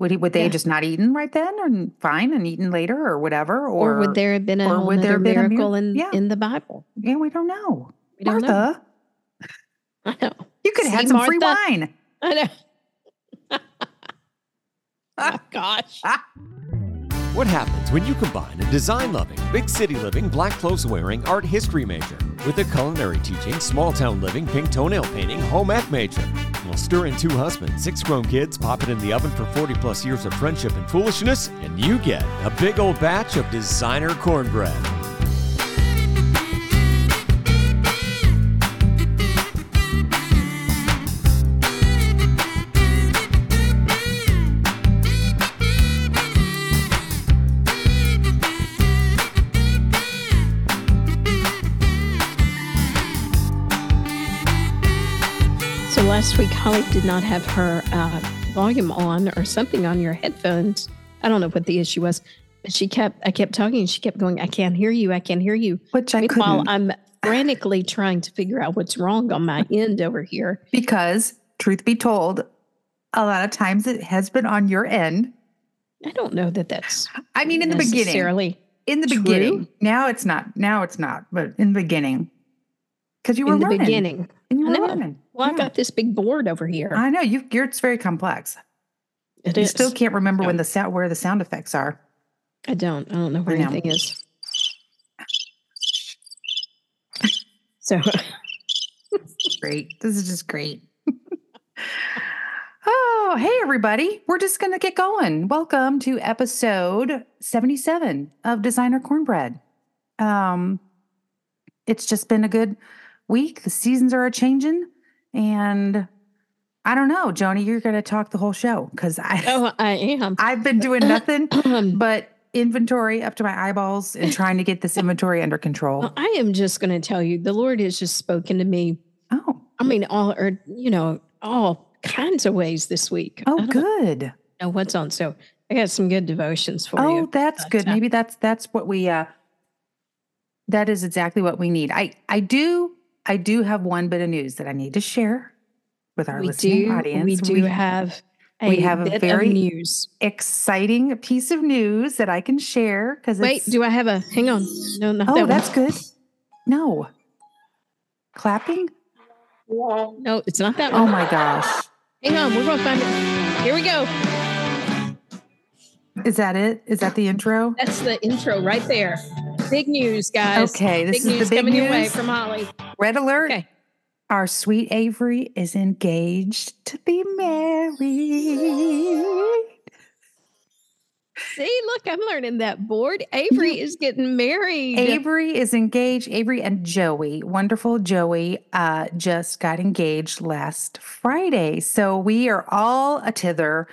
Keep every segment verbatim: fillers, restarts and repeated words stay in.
Would he, would they yeah. just not eaten right then, or fine and eaten later, or whatever? Or, or would there have been a would there have been miracle a mir- in, yeah. in the Bible? Yeah, we don't know. We don't Martha, know. I know. You could have had some Martha. free wine. I know. Oh, gosh. What happens when you combine a design-loving, big-city-living, black-clothes-wearing art history major with a culinary-teaching, small-town-living, pink toenail-painting home ec major? Well, stir in two husbands, six grown kids, pop it in the oven for forty-plus years of friendship and foolishness, and you get a big old batch of designer cornbread. Last week, Holly did not have her uh, volume on or something on your headphones. I don't know what the issue was, but she kept, I kept talking and she kept going, I can't hear you. I can't hear you. Which I Meanwhile, couldn't. I'm frantically trying to figure out what's wrong on my end over here. Because truth be told, a lot of times it has been on your end. I don't know that that's I mean, in the beginning, in the true. beginning, now it's not, now it's not, but in the beginning, because you were in the learning. beginning. And you were I know. learning. Well, I've yeah. got this big board over here. I know. You, you're, it's very complex. It you is. still can't remember when the sound, where the sound effects are. I don't. I don't know where I anything know. is. So. Great. This is just great. Oh, hey, everybody. We're just going to get going. Welcome to episode seventy-seven of Designer Cornbread. Um, It's just been a good week. The seasons are a-changing. And I don't know, Joni, you're going to talk the whole show because I, oh, I am. I've been doing nothing but inventory up to my eyeballs and trying to get this inventory under control. Well, I am just going to tell you, the Lord has just spoken to me. Oh, I mean, all or you know, all kinds of ways this week. Oh, good. Know what's on? So I got some good devotions for oh, you. Oh, that's but, good. Uh, Maybe that's that's what we. Uh, that is exactly what we need. I I do. I do have one bit of news that I need to share with our we listening do, audience. We do we, have a we have bit a very of news. exciting piece of news that I can share. Because wait, do I have a? Hang on, no, not oh, that that's good. No, clapping. No, it's not that one. Oh my gosh! Hang on, we're gonna find it. Here we go. Is that it? Is that the intro? That's the intro right there. Big news, guys. Okay, this big is news the big coming news. your way from Holly. Red alert. Okay. Our sweet Avery is engaged to be married. See, look, I'm learning that board. Avery is getting married. Avery is engaged. Avery and Joey, wonderful Joey, uh, just got engaged last Friday. So we are all a tither,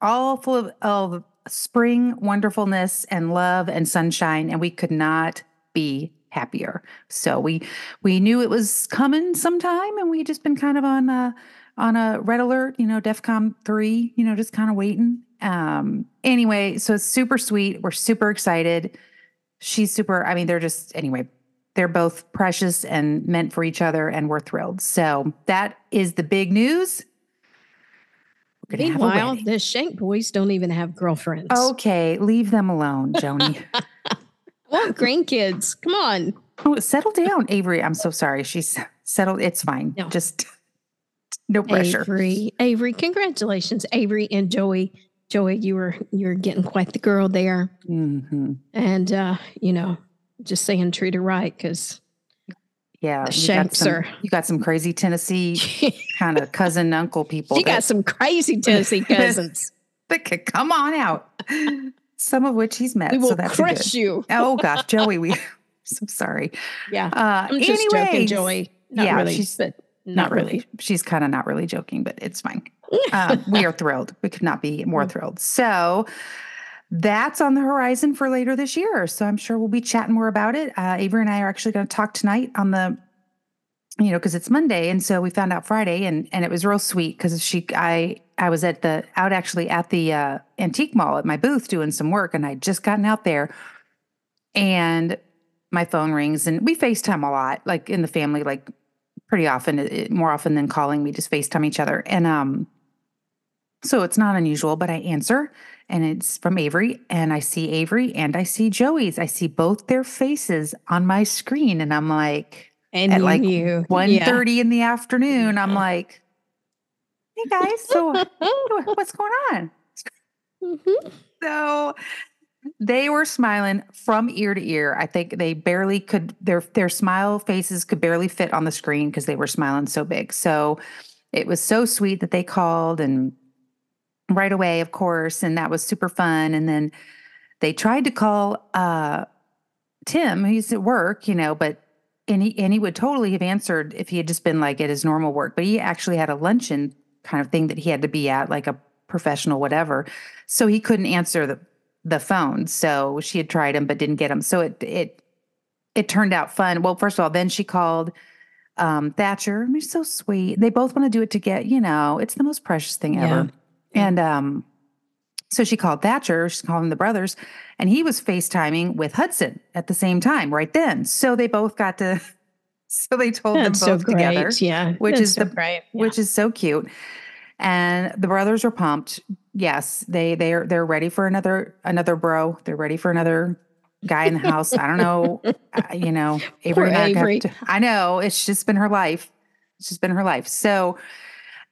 all full of, of spring wonderfulness and love and sunshine, and we could not be happier. So we we knew it was coming sometime, and we had just been kind of on a, on a red alert, you know, DEFCON three, you know, just kind of waiting. Um, anyway, so it's super sweet. We're super excited. She's super, I mean, they're just, anyway, they're both precious and meant for each other, and we're thrilled. So that is the big news. Meanwhile, the Shank boys don't even have girlfriends. Okay, leave them alone, Joni. Well, grandkids, come on. Oh, settle down, Avery. I'm so sorry. She's settled. It's fine. No. Just no pressure. Avery, Avery, congratulations, Avery and Joey. Joey, you were you were getting quite the girl there. Mm-hmm. And uh, you know, just saying treat her right because yeah, the Shanks got some, are. You got some crazy Tennessee kind of cousin uncle people. You got some crazy Tennessee cousins that could come on out. Some of which he's met. We will so that's crush good. you. Oh gosh, Joey, we. I'm so sorry. Yeah. Uh, I'm just anyways, joking, Joey. Not yeah, really, she's but not, not really. really. She's kind of not really joking, but it's fine. Uh, we are thrilled. We could not be more thrilled. So that's on the horizon for later this year. So I'm sure we'll be chatting more about it. Uh, Avery and I are actually going to talk tonight on the, you know, because it's Monday, and so we found out Friday, and and it was real sweet because she, I. I was at the out actually at the uh, antique mall at my booth doing some work, and I'd just gotten out there, and my phone rings, and we FaceTime a lot, like in the family, like pretty often, it, more often than calling. We just FaceTime each other, and um, So it's not unusual, but I answer, and it's from Avery, and I see Avery, and I see Joey's. I see both their faces on my screen, and I'm like, and at like one thirty yeah. in the afternoon, I'm like, hey, guys, so what's going on? Mm-hmm. So they were smiling from ear to ear. I think they barely could, their their smile faces could barely fit on the screen because they were smiling so big. So it was so sweet that they called, and right away, of course, and that was super fun. And then they tried to call uh, Tim, who's at work, you know, but and he, and he would totally have answered if he had just been like at his normal work. But he actually had a luncheon kind of thing that he had to be at, like a professional whatever. So he couldn't answer the the phone. So she had tried him but didn't get him. So it it it turned out fun. Well, first of all, then she called um, Thatcher. I mean, so sweet. They both want to do it to get, you know, it's the most precious thing ever. Yeah. And um, so she called Thatcher. She's calling the brothers. And he was FaceTiming with Hudson at the same time right then. So they both got to, so they told That's them both so together. Yeah. Which That's is so the great. Yeah. Which is so cute. And the brothers are pumped. Yes, they they are they're ready for another another bro. They're ready for another guy in the house. I don't know, uh, you know, Avery. Avery. To, I know it's just been her life. It's just been her life. So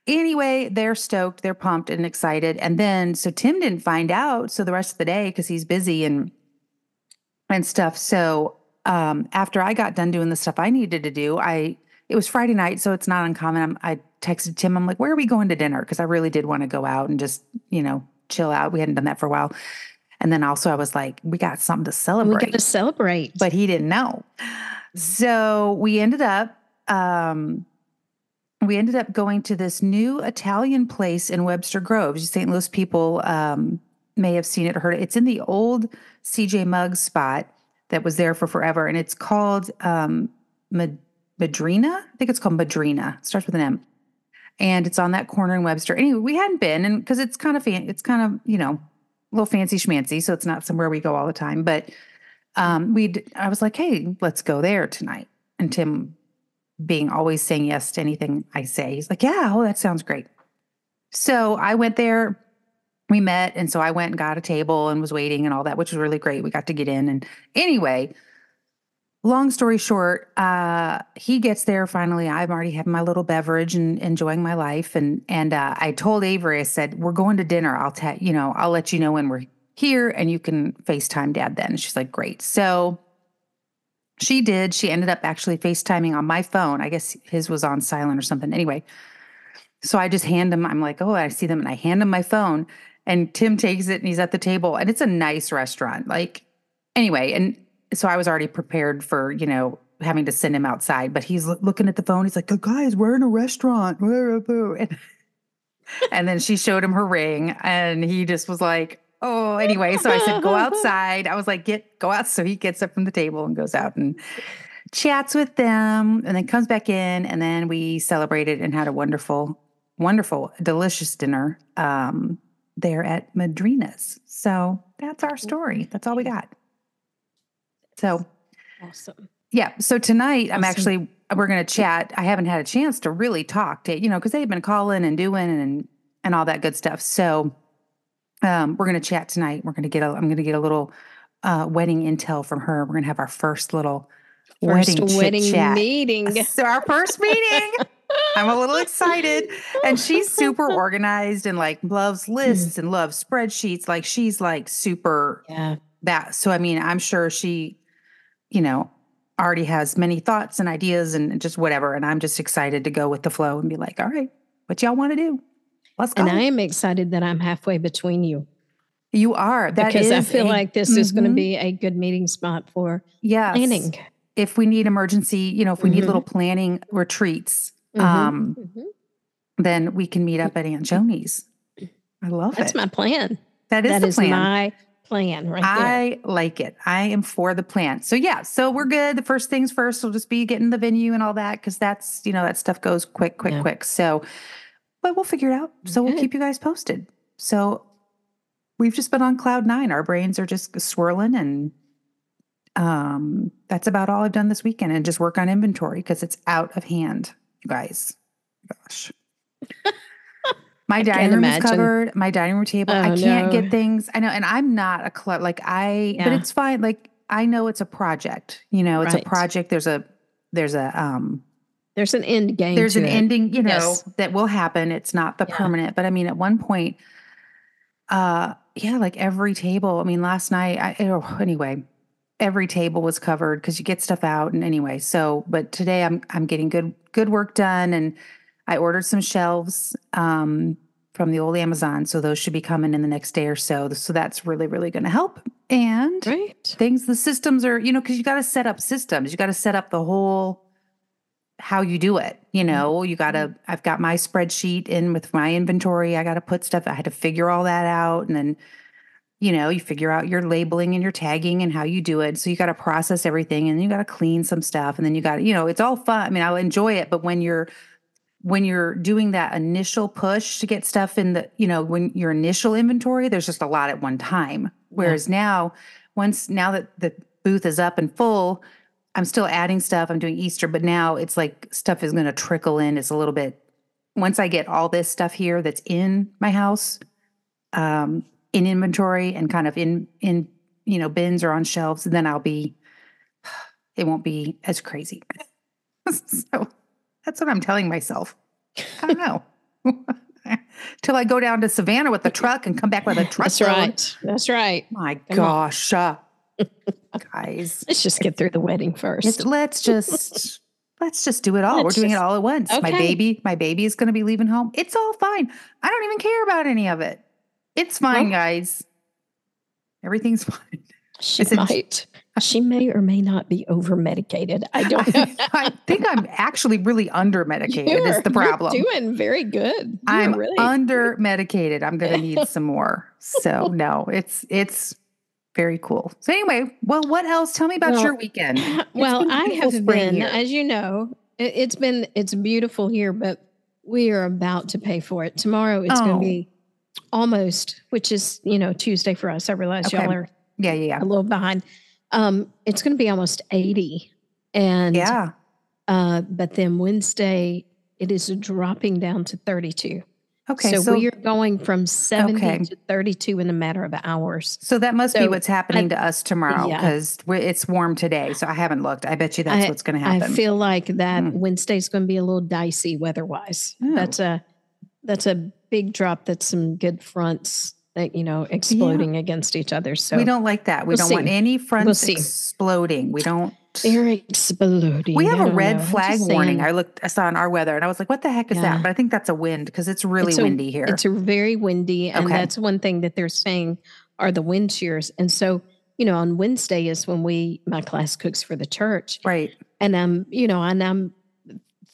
anyway, they're stoked. They're pumped and excited. And then so Tim didn't find out. So the rest of the day because he's busy and and stuff. So um, after I got done doing the stuff I needed to do, I. It was Friday night, so it's not uncommon. I'm, I texted Tim. I'm like, where are we going to dinner? Because I really did want to go out and just, you know, chill out. We hadn't done that for a while. And then also I was like, we got something to celebrate. We got to celebrate. But he didn't know. So we ended up, um, we ended up going to this new Italian place in Webster Groves. Saint Louis people um, may have seen it or heard it. It's in the old C J Muggs spot that was there for forever. And it's called um, Madrina. Madrina? I think it's called Madrina. It starts with an M. And it's on that corner in Webster. Anyway, we hadn't been, and because it's kind of fan, it's kind of, you know, a little fancy schmancy, so it's not somewhere we go all the time. But um, we, I was like, hey, let's go there tonight. And Tim, being always saying yes to anything I say, he's like, yeah, oh, that sounds great. So I went there. We met, and so I went and got a table and was waiting and all that, which was really great. We got to get in, and anyway. Long story short, uh, he gets there finally. I'm already having my little beverage and enjoying my life. And and uh, I told Avery, I said, "We're going to dinner. I'll ta- you know, I'll let you know when we're here, and you can FaceTime Dad then." And she's like, "Great." So she did. She ended up actually FaceTiming on my phone. I guess his was on silent or something. Anyway, so I just hand him. I'm like, "Oh, I see them," and I hand him my phone. And Tim takes it, and he's at the table, and it's a nice restaurant. Like anyway, and. So I was already prepared for, you know, having to send him outside, but he's l- looking at the phone. He's like, oh, guys, we're in a restaurant. And, and then she showed him her ring and he just was like, oh, anyway. So I said, go outside. I was like, get, go out. So he gets up from the table and goes out and chats with them and then comes back in. And then we celebrated and had a wonderful, wonderful, delicious dinner um, there at Madrina's. So that's our story. That's all we got. So, awesome. Yeah. So tonight awesome. I'm actually, we're going to chat. I haven't had a chance to really talk to, you know, cause they've been calling and doing and, and all that good stuff. So, um, we're going to chat tonight. We're going to get, a, I'm going to get a little, uh, wedding intel from her. We're going to have our first little first wedding, wedding meeting. So our first meeting, I'm a little excited and she's super organized and like loves lists mm. and loves spreadsheets. Like she's like super yeah. that. So, I mean, I'm sure she, you know, already has many thoughts and ideas and just whatever. And I'm just excited to go with the flow and be like, all right, what y'all want to do? Let's go. And I am excited that I'm halfway between you. You are. That because is I feel a, like this mm-hmm. is going to be a good meeting spot for yes. planning. If we need emergency, you know, if we mm-hmm. need little planning retreats, mm-hmm. um, mm-hmm. then we can meet up at Aunt Joni's. I love That's it. That's my plan. That is that the is plan. my plan right there. I like it. I am for the plan. So yeah, so we're good. The first things first will just be getting the venue and all that because that's, you know, that stuff goes quick, quick, yeah. quick. So, but we'll figure it out. So good. We'll keep you guys posted. So we've just been on cloud nine. Our brains are just swirling and um, that's about all I've done this weekend and just work on inventory because it's out of hand, you guys. Gosh. My dining room imagine. is covered. My dining room table. Oh, I can't no. get things. I know. And I'm not a club. Like I, yeah. but it's fine. Like I know it's a project, you know, it's right. a project. There's a, there's a, um, there's an end game. There's an it. ending, you know, yes. that will happen. It's not the yeah. permanent, but I mean, at one point, uh, yeah, like every table. I mean, last night, I, oh, anyway, every table was covered because you get stuff out. And anyway, so, but today I'm, I'm getting good, good work done. And I ordered some shelves um, from the old Amazon, so those should be coming in the next day or so. So that's really, really going to help. And right. things, the systems are, you know, because you got to set up systems. You got to set up the whole how you do it. You know, you got to. I've got my spreadsheet in with my inventory. I got to put stuff. I had to figure all that out, and then you know, you figure out your labeling and your tagging and how you do it. So you got to process everything, and you got to clean some stuff, and then you got, you know, it's all fun. I mean, I'll enjoy it, but when you're when you're doing that initial push to get stuff in the, you know, when your initial inventory, there's just a lot at one time. Whereas yeah. now, once now that the booth is up and full, I'm still adding stuff. I'm doing Easter, but now it's like stuff is going to trickle in. It's a little bit, once I get all this stuff here that's in my house, um, in inventory and kind of in, in, you know, bins or on shelves, and then I'll be, it won't be as crazy. So that's what I'm telling myself. I don't know. Till I go down to Savannah with the truck and come back with a truck. That's right. That's right. My come gosh. Uh, guys. Let's just get through the wedding first. Let's, let's just let's just do it all. Let's We're just, doing it all at once. Okay. My baby, my baby is gonna be leaving home. It's all fine. I don't even care about any of it. It's fine, well, guys. Everything's fine. She Is might. It, she may or may not be over-medicated. I don't know. I think I'm actually really under-medicated you're, is the problem. You're doing very good. You're I'm really under-medicated. I'm going to need some more. So, no, it's it's very cool. So, anyway, well, what else? Tell me about well, your weekend. It's well, I have been, here. as you know, it, it's been, it's beautiful here, but we are about to pay for it. Tomorrow it's oh. going to be almost, which is, you know, Tuesday for us. I realize okay. y'all are yeah, yeah, yeah, a little behind. Um, it's going to be almost eighty, and yeah. Uh, but then Wednesday it is dropping down to thirty-two. Okay, so, so we are going from seventy okay. to thirty-two in a matter of hours. So that must so be what's happening I, to us tomorrow because yeah. it's warm today. So I haven't looked. I bet you that's I, what's going to happen. I feel like that mm. Wednesday's going to be a little dicey weather-wise. Oh. That's a that's a big drop. That's some good fronts. That, you know, exploding yeah. against each other. So we don't like that. We we'll don't see. want any fronts we'll exploding. We don't. They're exploding. We have I a red know. flag warning. Saying. I looked, I saw on our weather and I was like, what the heck is yeah. that? But I think that's a wind because it's really it's a, windy here. It's very windy. And okay. that's one thing that they're saying are the wind shears. And so, you know, on Wednesday is when we, my class cooks for the church. Right. And I'm, you know, and I'm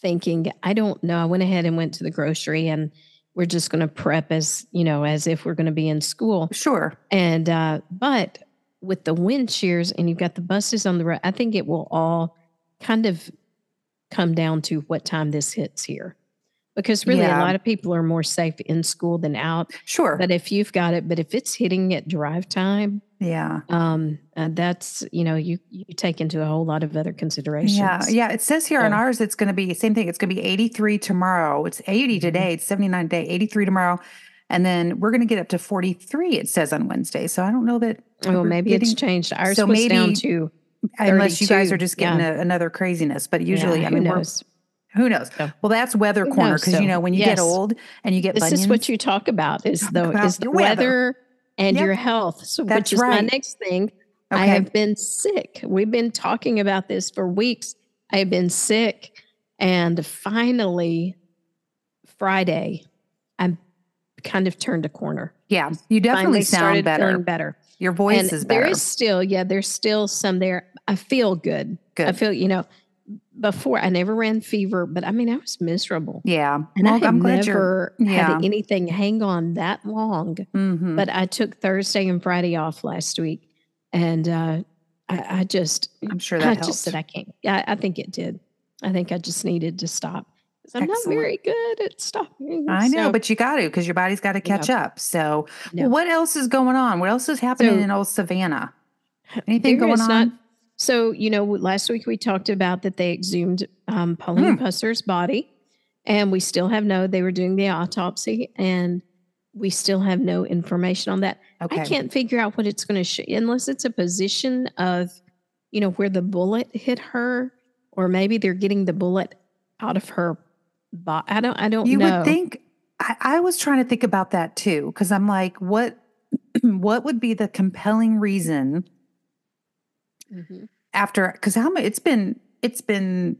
thinking, I don't know. I went ahead and went to the grocery and we're just going to prep as, you know, as if we're going to be in school. Sure. And, uh, but with the wind shears and you've got the buses on the road, I think it will all kind of come down to what time this hits here. Because really yeah. a lot of people are more safe in school than out. Sure. But if you've got it, but if it's hitting at drive time, yeah, um, uh, that's, you know, you, you take into a whole lot of other considerations. Yeah, yeah. It says here so. on ours, it's going to be, same thing, it's going to be eighty-three tomorrow. It's eighty today, it's seventy-nine today, eighty-three tomorrow. And then we're going to get up to forty-three, it says on Wednesday. So I don't know that. Well, maybe getting, it's changed. Ours so was maybe, down to thirty-two. Unless you guys are just getting yeah. a, another craziness. But usually, yeah, I mean, we're... Who knows? So, well, that's weather corner because, so. you know, when you yes. get old and you get this bunions, is what you talk about is the, about is the weather, weather and yep. your health, so, that's which is right. my next thing. Okay. I have been sick. We've been talking about this for weeks. I have been sick. And finally, Friday, I kind of turned a corner. Yeah, you definitely finally sound better. better. Your voice and is better. There is still, yeah, there's still some there. I feel good. Good. I feel, you know. Before I never ran fever, but I mean, I was miserable. Yeah. And well, I have never yeah. had anything hang on that long, mm-hmm. but I took Thursday and Friday off last week. And, uh, I, I just, I'm sure that I helped. just said, I can't, I, I think it did. I think I just needed to stop. I'm Excellent. not very good at stopping. I know, so. but you got to, because your body's got to catch no. up. So no. well, what else is going on? What else is happening so, in old Savannah? Anything going on? Not, So, you know, last week we talked about that they exhumed um, Pauline mm. Pusser's body. And we still have no, they were doing the autopsy and we still have no information on that. Okay. I can't figure out what it's going to show, unless it's a position of, you know, where the bullet hit her, or maybe they're getting the bullet out of her body. I don't, I don't you know. You would think, I, I was trying to think about that too, because I'm like, what, what would be the compelling reason mm-hmm. after, because how much, it's been, it's been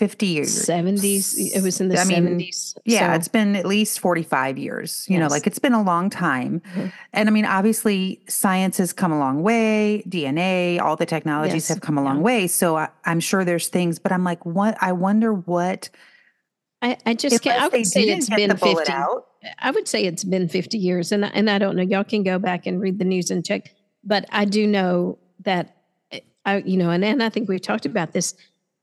fifty years. seventies. It was in the I mean, seventies. Yeah, so. It's been at least forty-five years. You yes. know, like it's been a long time. Mm-hmm. And I mean, obviously science has come a long way. D N A, all the technologies yes. have come a long yeah. way. So I, I'm sure there's things, but I'm like, what? I wonder what. I, I just can't. I would say it's been fifty. Out. I would say it's been fifty years. And, and I don't know. Y'all can go back and read the news and check. But I do know that, I you know, and, and I think we've talked about this.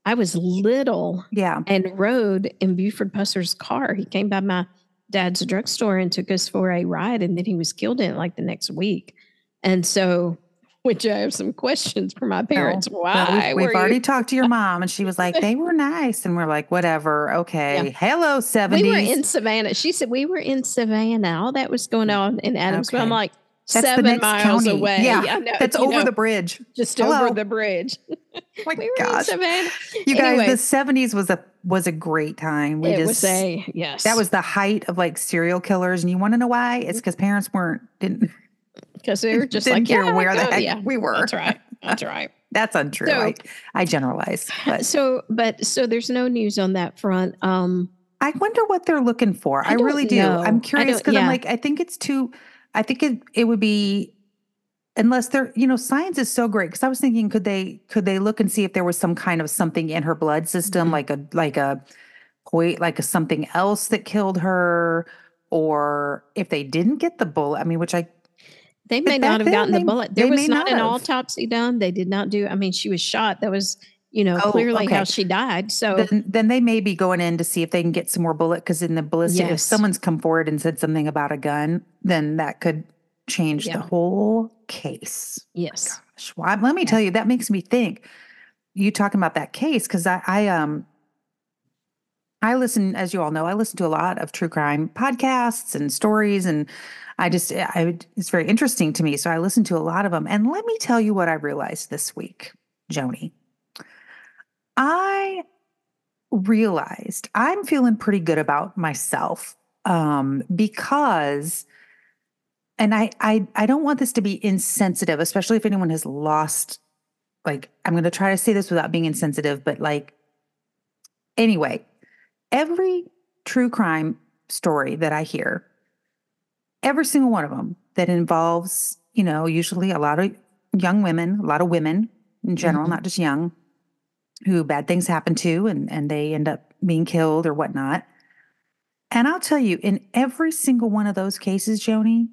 I was little yeah. and rode in Buford Pusser's car. He came by my dad's drugstore and took us for a ride, and then he was killed in it like the next week. And so, which I have some questions for my parents. No, why? No, we've we've already you? talked to your mom, and she was like, they were nice. And we're like, whatever. Okay. Yeah. Hello, seventies. We were in Savannah. She said, we were in Savannah. All that was going on in Adamsville. Okay. I'm like, That's seven miles county. away. Yeah, yeah no, that's over know, the bridge. Just Hello. over the bridge. My we gosh. You guys, anyway, the seventies was a was a great time. We it just, was a, yes. That was the height of like serial killers. And you want to know why? It's because parents weren't, didn't. Because they were just like, care yeah, where the heck yeah, we were. That's right. That's right. That's untrue. So, I, I generalize. But. So, but so there's no news on that front. Um, I wonder what they're looking for. I, I really do. Know. I'm curious because yeah. I'm like, I think it's too... I think it, it would be, unless they're, you know, science is so great. Cause I was thinking, could they, could they look and see if there was some kind of something in her blood system, mm-hmm. like a, like a, like a something else that killed her, or if they didn't get the bullet, I mean, which I, they may not have gotten the bullet. There was not an autopsy done. They did not do, I mean, she was shot. That was, you know, oh, clearly okay. how she died. So then, then they may be going in to see if they can get some more bullet. Cause in the ballistic, yes. if someone's come forward and said something about a gun, then that could change yeah. the whole case. Yes. Oh gosh. Well, I, let me yeah. tell you, that makes me think you talking about that case. Cause I, I, um, I listen, as you all know, I listen to a lot of true crime podcasts and stories, and I just, I, it's very interesting to me. So I listen to a lot of them, and let me tell you what I realized this week, Joni. I realized I'm feeling pretty good about myself um, because, and I, I, I don't want this to be insensitive, especially if anyone has lost, like, I'm going to try to say this without being insensitive, but like, anyway, every true crime story that I hear, every single one of them that involves, you know, usually a lot of young women, a lot of women in general, mm-hmm. not just young, who bad things happen to, and, and they end up being killed or whatnot. And I'll tell you, in every single one of those cases, Joni,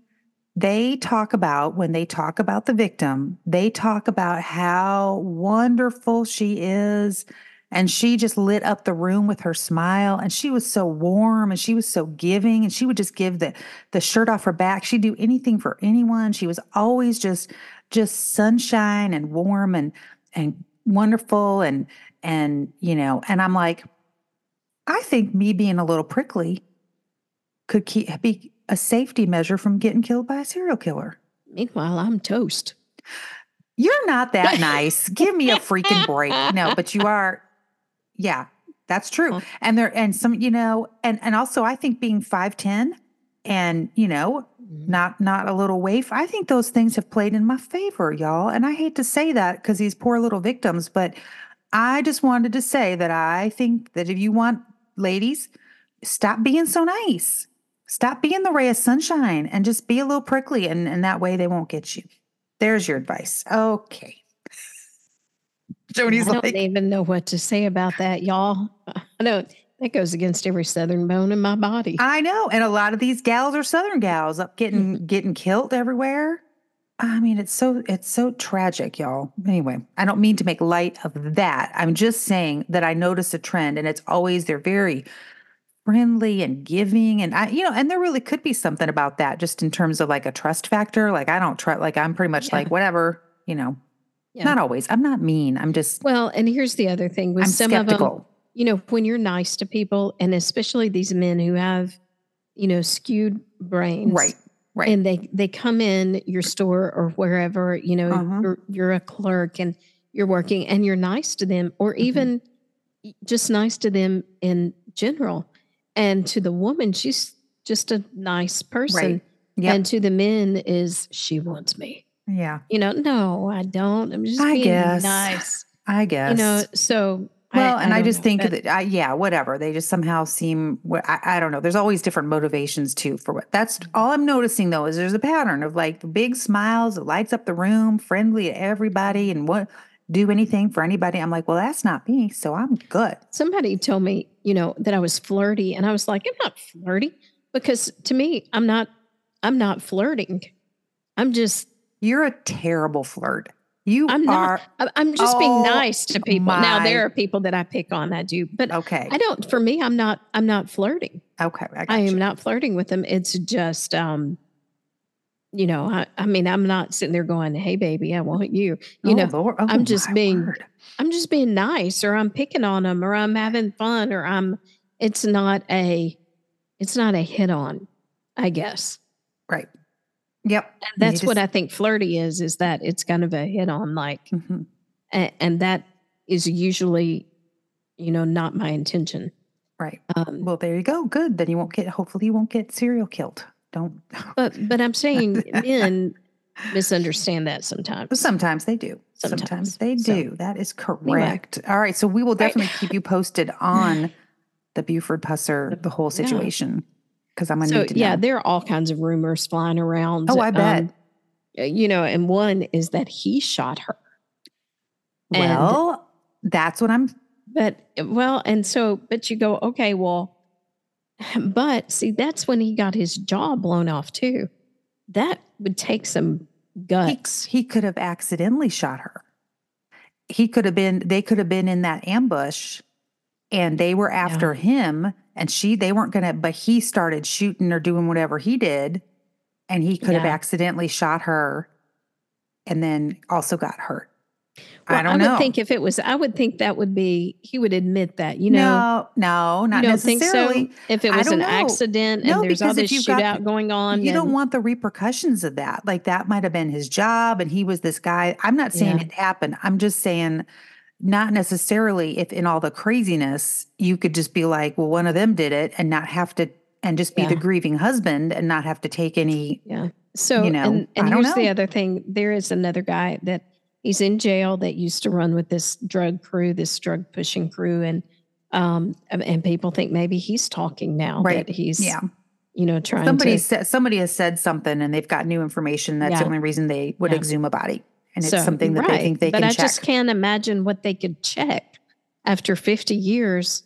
they talk about, when they talk about the victim, they talk about how wonderful she is. And she just lit up the room with her smile. And she was so warm, and she was so giving. And she would just give the, the shirt off her back. She'd do anything for anyone. She was always just, just sunshine and warm and, and, wonderful. And, and, you know, and I'm like, I think me being a little prickly could keep, be a safety measure from getting killed by a serial killer. Meanwhile, I'm toast. You're not that nice. Give me a freaking break. No, but you are. Yeah, that's true. And there, and some, you know, and, and also I think being five ten and, you know, Not not a little waif. I think those things have played in my favor, y'all. And I hate to say that because these poor little victims, but I just wanted to say that I think that if you want, ladies, stop being so nice. Stop being the ray of sunshine and just be a little prickly, and, and that way they won't get you. There's your advice. Okay. Joni's I don't like, even know what to say about that, y'all. I don't... That goes against every Southern bone in my body. I know. And a lot of these gals are Southern gals up getting, mm-hmm. getting killed everywhere. I mean, it's so, it's so tragic, y'all. Anyway, I don't mean to make light of that. I'm just saying that I notice a trend, and it's always, they're very friendly and giving. And I, you know, and there really could be something about that just in terms of like a trust factor. Like I don't trust, like I'm pretty much yeah. like, whatever, you know, yeah. not always. I'm not mean. I'm just, well, and here's the other thing with I'm some skeptical. Of them. you know, when you're nice to people, and especially these men who have, you know, skewed brains. Right. Right. And they, they come in your store or wherever, you know, uh-huh. you're, you're a clerk and you're working and you're nice to them, or mm-hmm. even just nice to them in general. And to the woman, she's just a nice person. Right. Yep. And to the men is, she wants me. Yeah. You know, no, I don't. I'm just I being guess. nice. I guess. You know, so. Well, I, and I, I just know, think that, I, yeah, whatever. They just somehow seem, I, I don't know. There's always different motivations too for what. That's all I'm noticing though, is there's a pattern of like big smiles, it lights up the room, friendly to everybody, and what do anything for anybody. I'm like, well, that's not me, so I'm good. Somebody told me, you know, that I was flirty, and I was like, I'm not flirty, because to me, I'm not, I'm not flirting. I'm just. You're a terrible flirt. You I'm are. Not, I'm just oh being nice to people. My. Now there are people that I pick on. I do, but okay. I don't. For me, I'm not. I'm not flirting. Okay, I, got I am you. not flirting with them. It's just, um, you know, I, I mean, I'm not sitting there going, "Hey, baby, I want you." You oh, know, Lord. Oh, I'm just being. Word. I'm just being nice, or I'm picking on them, or I'm having fun, or I'm. It's not a. It's not a hit on, I guess. Right. Yep. And that's just, what I think flirty is, is that it's kind of a hit on, like, mm-hmm. and, and that is usually, you know, not my intention. Right. Um, well, there you go. Good. Then you won't get, hopefully you won't get serial killed. Don't. But, but I'm saying men misunderstand that sometimes. Sometimes they do. Sometimes, sometimes they do. So, that is correct. Anyway. All right. So we will definitely right. keep you posted on the Buford Pusser, the whole situation. Yeah. Because I'm going to so, need to know. Yeah, there are all kinds of rumors flying around. Oh, I bet. Um, you know, and one is that he shot her. Well, and, that's what I'm... But, well, and so, but you go, okay, well, but see, that's when he got his jaw blown off too. That would take some guts. He, he could have accidentally shot her. He could have been, they could have been in that ambush and they were after yeah. him. And she, they weren't going to, but he started shooting or doing whatever he did. And he could yeah. have accidentally shot her and then also got hurt. Well, I don't I know. I would think if it was, I would think that would be, he would admit that, you know. No, no, not you don't necessarily. Think so? If it was an know. accident and no, there's all this shootout got, going on. You and, don't want the repercussions of that. Like that might have been his job and he was this guy. I'm not saying yeah. it happened. I'm just saying. Not necessarily if in all the craziness, you could just be like, well, one of them did it and not have to, and just be yeah. the grieving husband and not have to take any, yeah. So, you know, and, and here's know. the other thing. There is another guy that he's in jail that used to run with this drug crew, this drug pushing crew. And, um, and people think maybe he's talking now, right. that he's, yeah. you know, trying somebody to. Sa- somebody has said something and they've got new information. That's yeah. the only reason they would yeah. exhume a body. And it's so, something that right. they think they but can I check. But I just can't imagine what they could check after fifty years.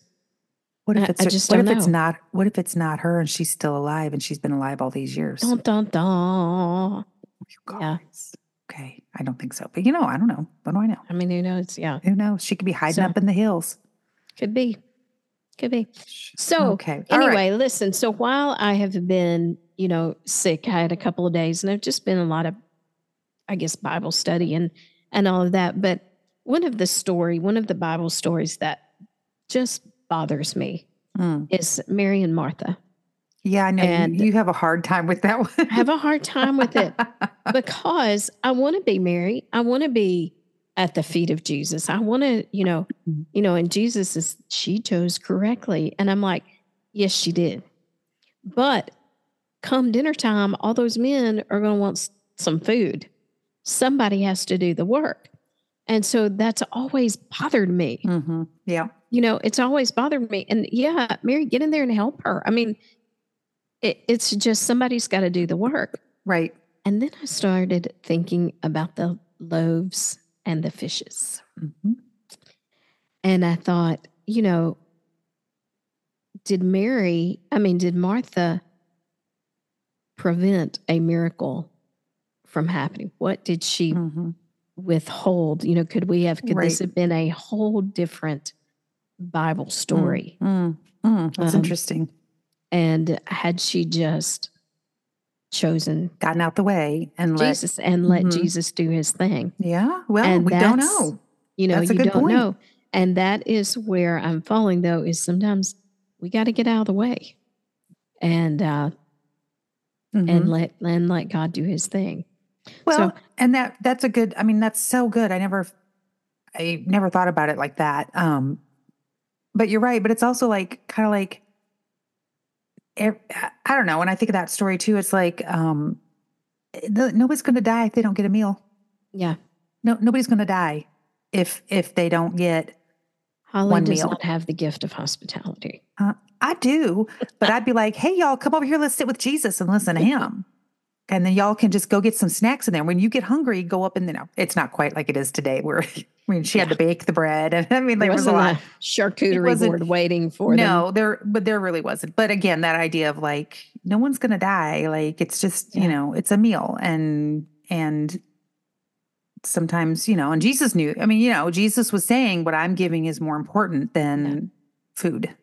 What if it's, I, I just what don't if know. it's not? What if it's not her and she's still alive and she's been alive all these years? Dun, dun, dun. You guys. Yeah. Okay. I don't think so. But you know, I don't know. What do I know? I mean, who knows? Yeah. Who knows? She could be hiding so, up in the hills. Could be. Could be. So okay. anyway, right. listen. So while I have been, you know, sick, I had a couple of days and I've just been a lot of I guess, Bible study and, and all of that. But one of the story, one of the Bible stories that just bothers me mm. is Mary and Martha. Yeah, I know. And you, you have a hard time with that one. I have a hard time with it because I want to be Mary. I want to be at the feet of Jesus. I want to, you know, you know, and Jesus is, she chose correctly. And I'm like, yes, she did. But come dinner time, all those men are going to want some food. Somebody has to do the work. And so that's always bothered me. Mm-hmm. Yeah. You know, it's always bothered me. And yeah, Mary, get in there and help her. I mean, it, it's just somebody's got to do the work. Right. And then I started thinking about the loaves and the fishes. Mm-hmm. And I thought, you know, did Mary, I mean, did Martha prevent a miracle from happening? What did she mm-hmm. withhold? You know, could we have, could right. this have been a whole different Bible story? Mm, mm, mm, that's um, interesting. And had she just chosen, gotten out the way and Jesus let, and let mm-hmm. Jesus do his thing? Yeah. Well, and we don't know. You know, that's a you good don't point. know. And that is where I'm falling, though, is sometimes we got to get out of the way and uh, mm-hmm. and let and let God do his thing. Well, so, and that that's a good, I mean, that's so good. I never, I never thought about it like that. Um, but you're right. But it's also like, kind of like, I don't know. When I think of that story too, it's like, um, nobody's going to die if they don't get a meal. Yeah. No, nobody's going to die if, if they don't get Holly one does meal. Not have the gift of hospitality. Uh, I do, but I'd be like, hey y'all, come over here. Let's sit with Jesus and listen to him. And then y'all can just go get some snacks in there. When you get hungry, go up in the, no, it's not quite like it is today where, I mean, she yeah. had to bake the bread. And I mean, there, there was a lot. Charcuterie board waiting for them. No, there, but there really wasn't. But again, that idea of like, no one's going to die. Like, it's just, yeah. you know, it's a meal. And, and sometimes, you know, and Jesus knew, I mean, you know, Jesus was saying what I'm giving is more important than yeah. food.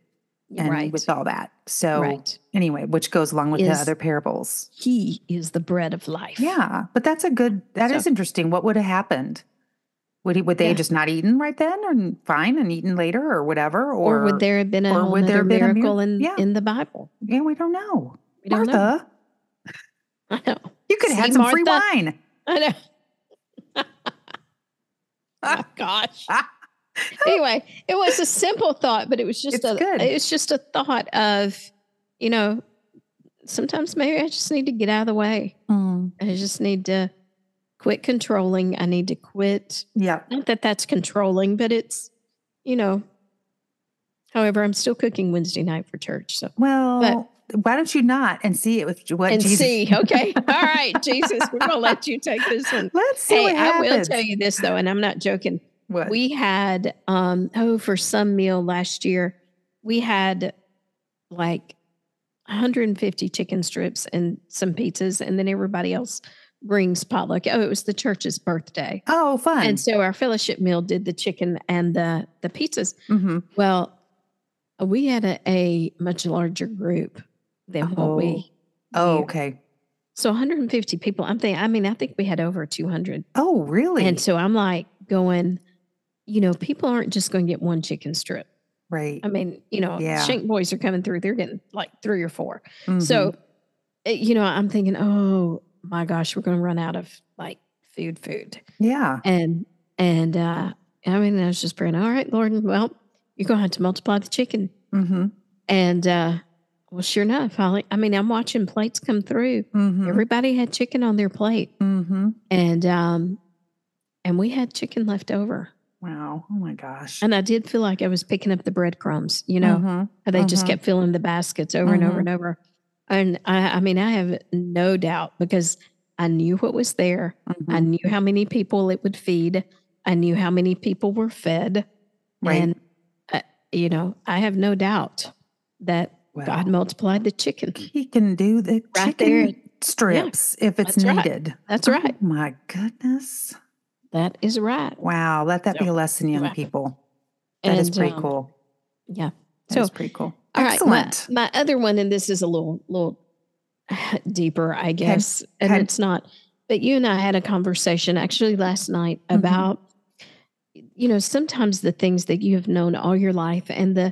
And right. with all that. So right. anyway, which goes along with is, the other parables. He is the bread of life. Yeah. But that's a good, that so, is interesting. What would have happened? Would he, would they yeah. just not eaten right then or fine and eaten later or whatever? Or, or would there have been a, would there have been miracle a mir- in, yeah. in the Bible? Yeah, we don't know. We don't Martha. Know. I know. You could have had some Martha. Free wine. I know. Oh, gosh. Anyway, it was a simple thought, but it was just it's a good. It was just a thought of, you know, sometimes maybe I just need to get out of the way. Mm. I just need to quit controlling. I need to quit. Yeah, not that that's controlling, but it's, you know. However, I'm still cooking Wednesday night for church. So well, but, why don't you not and see it with what and Jesus? See? Okay, all right, Jesus, we're gonna let you take this one. Let's see. Hey, what happens. I will tell you this though, and I'm not joking. What? We had, um, oh, for some meal last year, we had like one hundred fifty chicken strips and some pizzas, and then everybody else brings potluck. Oh, it was the church's birthday. Oh, fun. And so our fellowship meal did the chicken and the, the pizzas. Mm-hmm. Well, we had a, a much larger group than oh. what we Oh, did. Okay. So one hundred fifty people, I'm thinking, I mean, I think we had over two hundred. Oh, really? And so I'm like going... you know, people aren't just going to get one chicken strip. Right. I mean, you know, yeah. Shank boys are coming through. They're getting like three or four. Mm-hmm. So, you know, I'm thinking, oh my gosh, we're going to run out of like food, food. Yeah. And, and, uh, I mean, I was just praying, all right, Lord, well, you're going to have to multiply the chicken. Mm-hmm. And, uh, well, sure enough, Holly, I mean, I'm watching plates come through. Mm-hmm. Everybody had chicken on their plate. Mm-hmm. And, um, and we had chicken left over. Wow. Oh my gosh. And I did feel like I was picking up the breadcrumbs, you know, mm-hmm. they mm-hmm. just kept filling the baskets over mm-hmm. and over and over. And I, I mean, I have no doubt because I knew what was there. Mm-hmm. I knew how many people it would feed. I knew how many people were fed. Right. And, uh, you know, I have no doubt that wow. God multiplied the chicken. He can do the right chicken there. Strips yeah. if it's That's needed. Right. That's oh, right. My goodness. That is right. Wow. Let that so, be a lesson, young right. people. That and, is pretty um, cool. Yeah. That so, is pretty cool. All Excellent. Right, my, my other one, and this is a little little deeper, I guess, okay. and okay. it's not, but you and I had a conversation actually last night about, mm-hmm. you know, sometimes the things that you have known all your life and the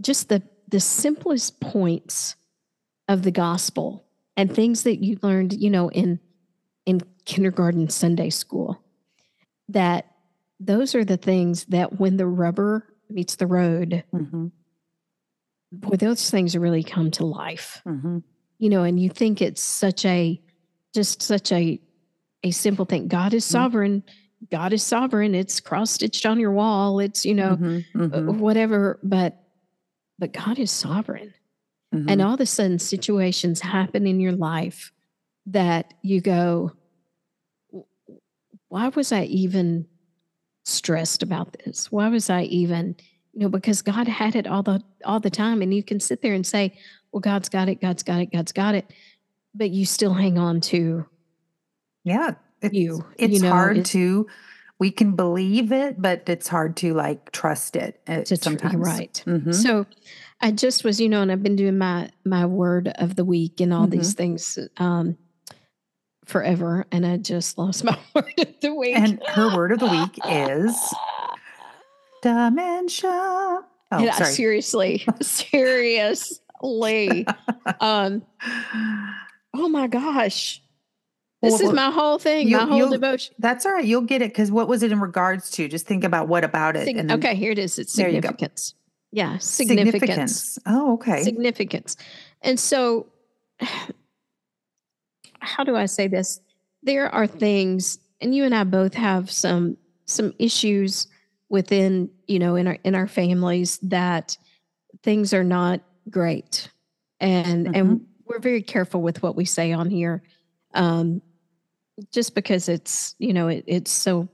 just the the simplest points of the gospel and things that you learned, you know, in in kindergarten, Sunday school. That those are the things that when the rubber meets the road, mm-hmm. boy, those things really come to life, mm-hmm. you know, and you think it's such a, just such a, a simple thing. God is sovereign. Mm-hmm. God is sovereign. It's cross-stitched on your wall. It's, you know, mm-hmm. Mm-hmm. whatever, but, but God is sovereign. Mm-hmm. And all of a sudden situations happen in your life that you go, why was I even stressed about this? Why was I even, you know, because God had it all the all the time. And you can sit there and say, well, God's got it, God's got it, God's got it. But you still hang on to Yeah. It's, you. It's you know, hard it's, to, we can believe it, but it's hard to like trust it to sometimes. Tr- right. Mm-hmm. So I just was, you know, and I've been doing my, my word of the week and all mm-hmm. these things. Um forever. And I just lost my word of the week. And her word of the week is Dementia. Oh, yeah, sorry. Seriously. Seriously. um, oh, my gosh. This well, is my whole thing, my whole devotion. That's all right. You'll get it because what was it in regards to? Just think about what about it. Sig- and then, okay, here it is. It's significance. Yeah, significance. significance. Oh, okay. Significance. And so how do I say this? There are things, and you and I both have some some issues within, you know, in our in our families that things are not great. And mm-hmm. and we're very careful with what we say on here. Um, just because it's, you know, it, it's so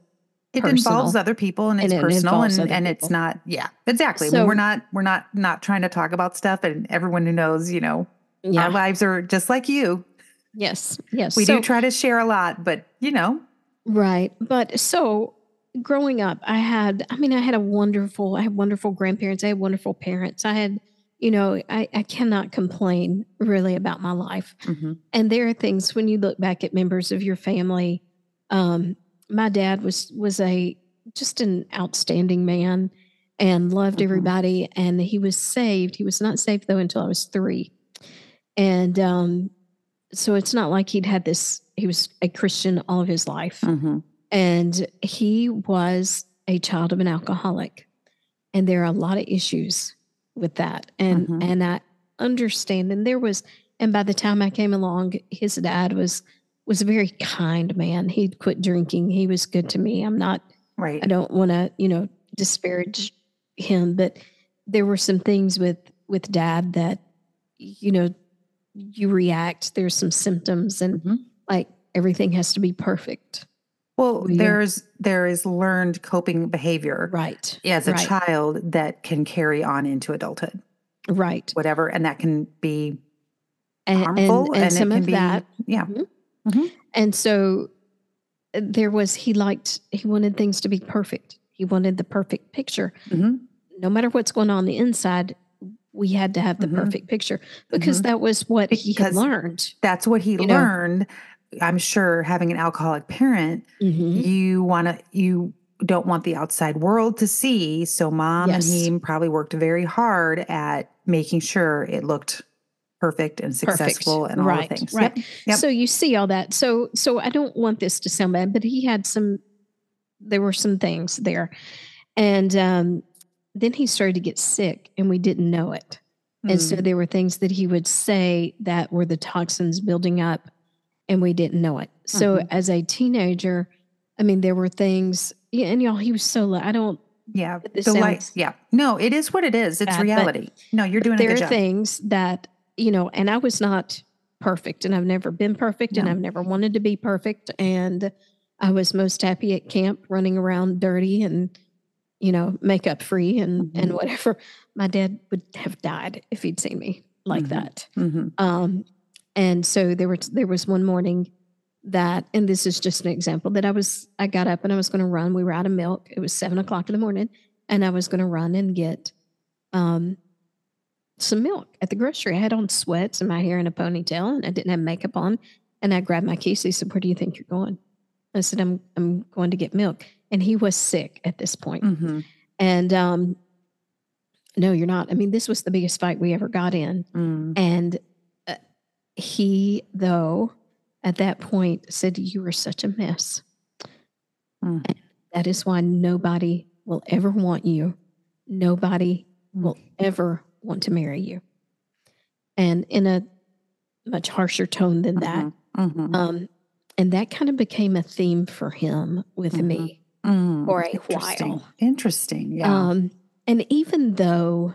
it personal. Involves other people and it's and it personal and, and it's not, yeah, exactly. So, we're not, we're not, not trying to talk about stuff and everyone who knows, you know, yeah. our lives are just like you. Yes. Yes. We so, do try to share a lot, but you know. Right. But so growing up, I had, I mean, I had a wonderful, I had wonderful grandparents. I had wonderful parents. I had You know, I, I cannot complain really about my life. Mm-hmm. And there are things when you look back at members of your family. Um, my dad was was a just an outstanding man and loved mm-hmm. everybody. And he was saved. He was not saved, though, until I was three. And um, so it's not like he'd had this. He was a Christian all of his life. Mm-hmm. And he was a child of an alcoholic. And there are a lot of issues with that. And, mm-hmm. and I understand. And there was, and by the time I came along, his dad was, was a very kind man. He'd quit drinking. He was good to me. I'm not, right. I don't want to, you know, disparage him, but there were some things with, with dad that, you know, you react, there's some symptoms and mm-hmm. like everything has to be perfect. Well, yeah. there's there is learned coping behavior right. as a right. child that can carry on into adulthood. Right. Whatever. And that can be and, harmful. And, and, and some it can of be, that. Yeah. Mm-hmm. Mm-hmm. And so there was, he liked, he wanted things to be perfect. He wanted the perfect picture. Mm-hmm. No matter what's going on, on the inside, we had to have the mm-hmm. perfect picture because mm-hmm. that was what because he had learned. That's what he you learned. Know? I'm sure having an alcoholic parent, mm-hmm. you want to, you don't want the outside world to see. So mom yes. and he probably worked very hard at making sure it looked perfect and successful perfect. And right. all the things. Right. Yep. Yep. So you see all that. So, so I don't want this to sound bad, but he had some, there were some things there. And um, then he started to get sick and we didn't know it. Mm. And so there were things that he would say that were the toxins building up. And we didn't know it. So mm-hmm. as a teenager, I mean, there were things, yeah, and y'all, he was so low. I don't. Yeah. The light, yeah. No, it is what it is. It's bad, reality. But, no, you're doing a good job. There are things that, you know, and I was not perfect and I've never been perfect no. and I've never wanted to be perfect. And I was most happy at camp running around dirty and, you know, makeup free and, mm-hmm. and whatever. My dad would have died if he'd seen me like mm-hmm. that. Mm-hmm. Um, And so there was there was one morning that, and this is just an example, that I was I got up and I was going to run. We were out of milk. It was seven o'clock in the morning, and I was going to run and get um, some milk at the grocery. I had on sweats and my hair in a ponytail, and I didn't have makeup on. And I grabbed my keys. He said, "Where do you think you're going?" I said, "I'm I'm going to get milk." And he was sick at this point. Mm-hmm. And um, no, you're not. I mean, this was the biggest fight we ever got in, mm. and. He, though, at that point said, "You were such a mess. Mm. And that is why nobody will ever want you. Nobody mm. will ever want to marry you." And in a much harsher tone than mm-hmm. that. Mm-hmm. Um, and that kind of became a theme for him with mm-hmm. me mm. for a Interesting. while. Interesting. Yeah. Um, and even though,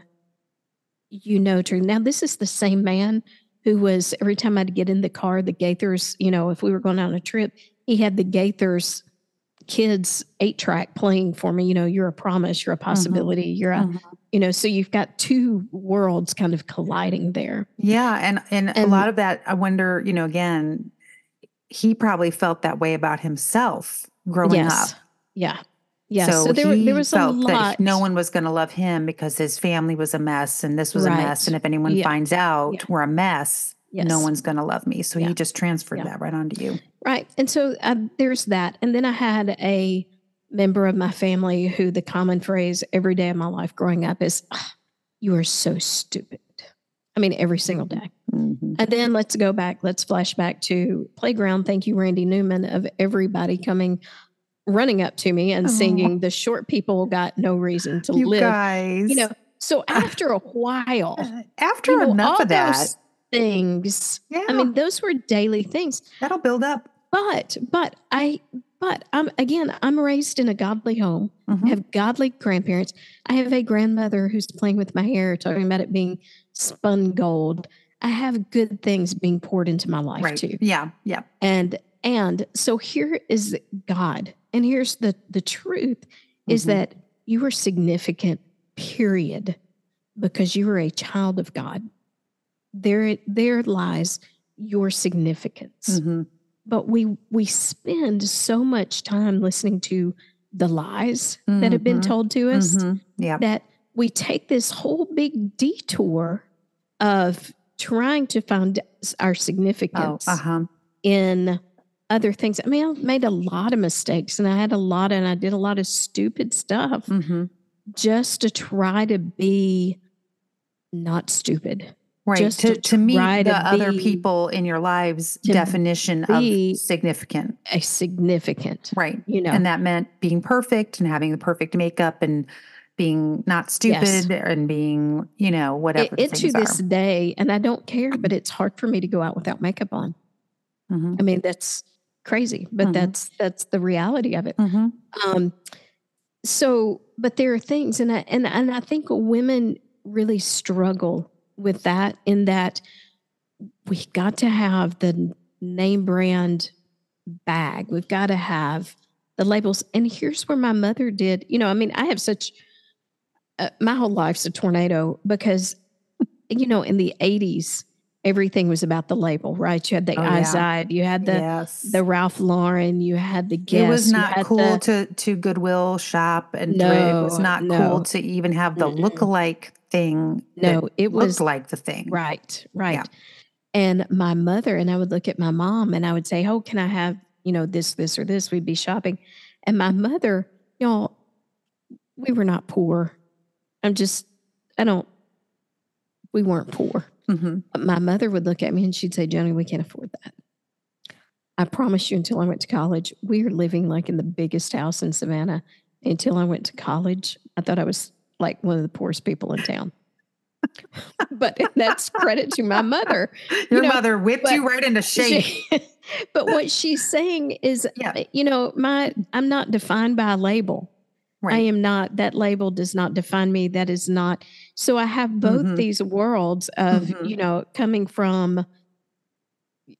you know, now this is the same man who was, every time I'd get in the car, the Gaithers, you know, if we were going on a trip, he had the Gaithers kids eight-track playing for me. You know, "You're a promise, you're a possibility, mm-hmm. you're a, mm-hmm. you know," so you've got two worlds kind of colliding there. Yeah, and, and and a lot of that, I wonder, you know, again, he probably felt that way about himself growing yes. up. Yeah, yeah. So, so there, he there was felt a lot. That no one was going to love him because his family was a mess and this was right. a mess. And if anyone yeah. finds out yeah. we're a mess, yes. no one's going to love me. So yeah. he just transferred yeah. that right onto you. Right. And so uh, there's that. And then I had a member of my family who the common phrase every day of my life growing up is, oh, you are so stupid. I mean, every single day. Mm-hmm. And then let's go back. Let's flash back to playground. Thank you, Randy Newman, of everybody coming, running up to me and oh. singing, the short people got no reason to you live. Guys. You know, so after a while, uh, after you know, enough of that things, yeah. I mean, those were daily things that'll build up. But, but I, but I'm, again, I'm raised in a godly home. Mm-hmm. I have godly grandparents. I have a grandmother who's playing with my hair, talking about it being spun gold. I have good things being poured into my life right. too. Yeah. Yeah. And, and so here is God. And here's the, the truth mm-hmm. is that you are significant, period, because you are a child of God. There, there lies your significance. Mm-hmm. But we we spend so much time listening to the lies mm-hmm. that have been told to us mm-hmm. yeah. that we take this whole big detour of trying to find our significance oh, uh-huh. in other things. I mean, I made a lot of mistakes and I had a lot and I did a lot of stupid stuff mm-hmm. just to try to be not stupid. Right. Just to, to, to meet the to other be, people in your lives' definition of significant. A significant. Right. You know. And that meant being perfect and having the perfect makeup and being not stupid yes. and being, you know, whatever. It, it to are. This day, and I don't care, but it's hard for me to go out without makeup on. Mm-hmm. I mean, that's crazy, but mm-hmm. that's that's the reality of it. Mm-hmm. Um, so, but there are things, and I, and, and I think women really struggle with that, in that we got to have the name brand bag. We've got to have the labels. And here's where my mother did, you know, I mean, I have such, uh, my whole life's a tornado because, you know, in the eighties, everything was about the label, right? You had the oh, yeah. Izod, you had the yes. the Ralph Lauren, you had the Guess. It was not cool the, to to Goodwill shop, and no, it was not no. cool to even have the mm-hmm. lookalike thing. No, it was like the thing. Right, right. Yeah. And my mother, and I would look at my mom and I would say, oh, can I have, you know, this, this, or this? We'd be shopping. And my mother, y'all, we were not poor. I'm just, I don't, we weren't poor. Mm-hmm. But my mother would look at me and she'd say, Joni, we can't afford that. I promise you, until I went to college, we were living like in the biggest house in Savannah. Until I went to college, I thought I was like one of the poorest people in town. But that's credit to my mother. Your you know, mother whipped you right into shape. She, but what she's saying is, yeah. you know, my I'm not defined by a label. Right. I am not, that label does not define me. That is not. So I have both mm-hmm. these worlds of, mm-hmm. you know, coming from,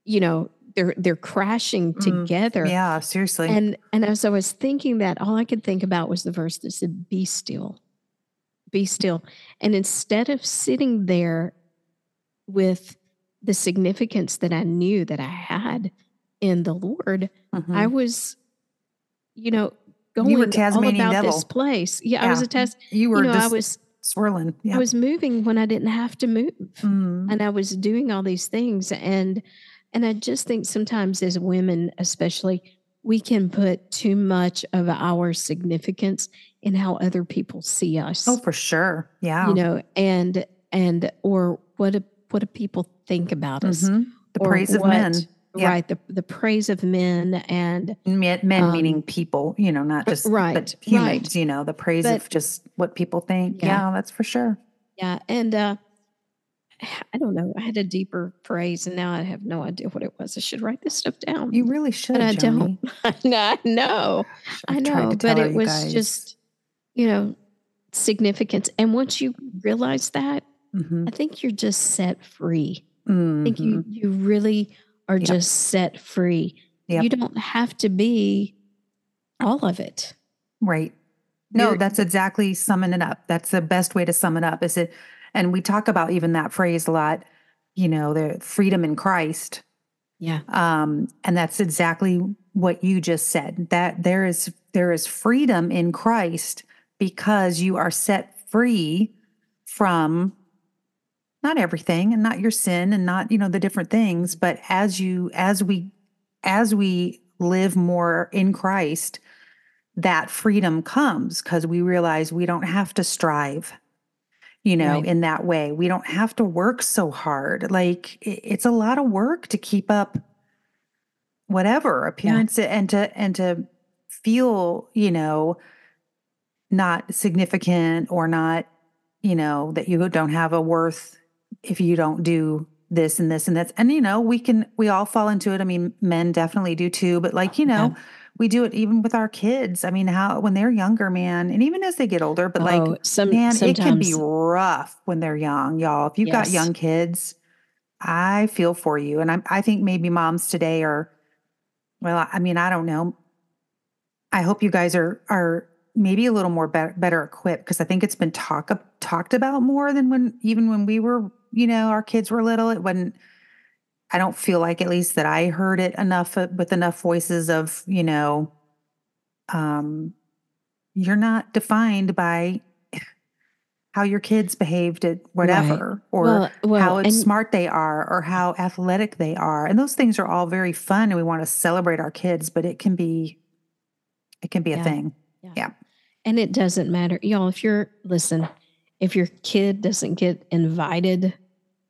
you know, they're, they're crashing mm-hmm. together. Yeah, seriously. And, and as I was thinking that, all I could think about was the verse that said, be still, be still. And instead of sitting there with the significance that I knew that I had in the Lord, mm-hmm. I was, you know, going you were Tasmanian all about devil. This place. Yeah, yeah, I was a test. You were you know, just I was, swirling. Yeah. I was moving when I didn't have to move. Mm. And I was doing all these things. And and I just think sometimes as women especially, we can put too much of our significance in how other people see us. Oh, for sure. Yeah. You know, and and or what do, what do people think about us? Mm-hmm. The or praise what, of men. Yeah. Right, the the praise of men and men, men um, meaning people, you know, not just right, but humans, right. you know, the praise but, of just what people think. Yeah, yeah, that's for sure. Yeah, and uh, I don't know. I had a deeper praise, and now I have no idea what it was. I should write this stuff down. You really should. But I Joni. don't. No, I know. I, I know. But it was guys. just, you know, significance. And once you realize that, mm-hmm. I think you're just set free. Mm-hmm. I think you you really. Are yep. just set free. Yep. You don't have to be all of it. Right. No, You're, that's exactly summing it up. That's the best way to sum it up. Is it? And we talk about even that phrase a lot, you know, the freedom in Christ. Yeah. Um, and that's exactly what you just said, that there is, there is freedom in Christ because you are set free from not everything and not your sin and not, you know, the different things, but as you, as we, as we live more in Christ, that freedom comes because we realize we don't have to strive, you know, right. in that way. We don't have to work so hard. Like, it's a lot of work to keep up whatever appearance yeah. and to, and to feel, you know, not significant or not, you know, that you don't have a worth if you don't do this and this and that's, and, you know, we can, we all fall into it. I mean, men definitely do too, but like, you know, yeah. we do it even with our kids. I mean, how, when they're younger, man, and even as they get older, but oh, like, some, man, sometimes. It can be rough when they're young, y'all. If you've yes. got young kids, I feel for you. And I I think maybe moms today are, well, I mean, I don't know. I hope you guys are, are maybe a little more better, better equipped. Cause I think it's been talk talked about more than when, even when we were, you know, our kids were little. It wasn't, I don't feel like, at least that I heard it enough uh, with enough voices of, you know, um, you're not defined by how your kids behaved at whatever, right. or well, well, how and, smart they are or how athletic they are. And those things are all very fun and we want to celebrate our kids, but it can be, it can be yeah, a thing. Yeah. yeah. And it doesn't matter. Y'all, if you're, listen, if your kid doesn't get invited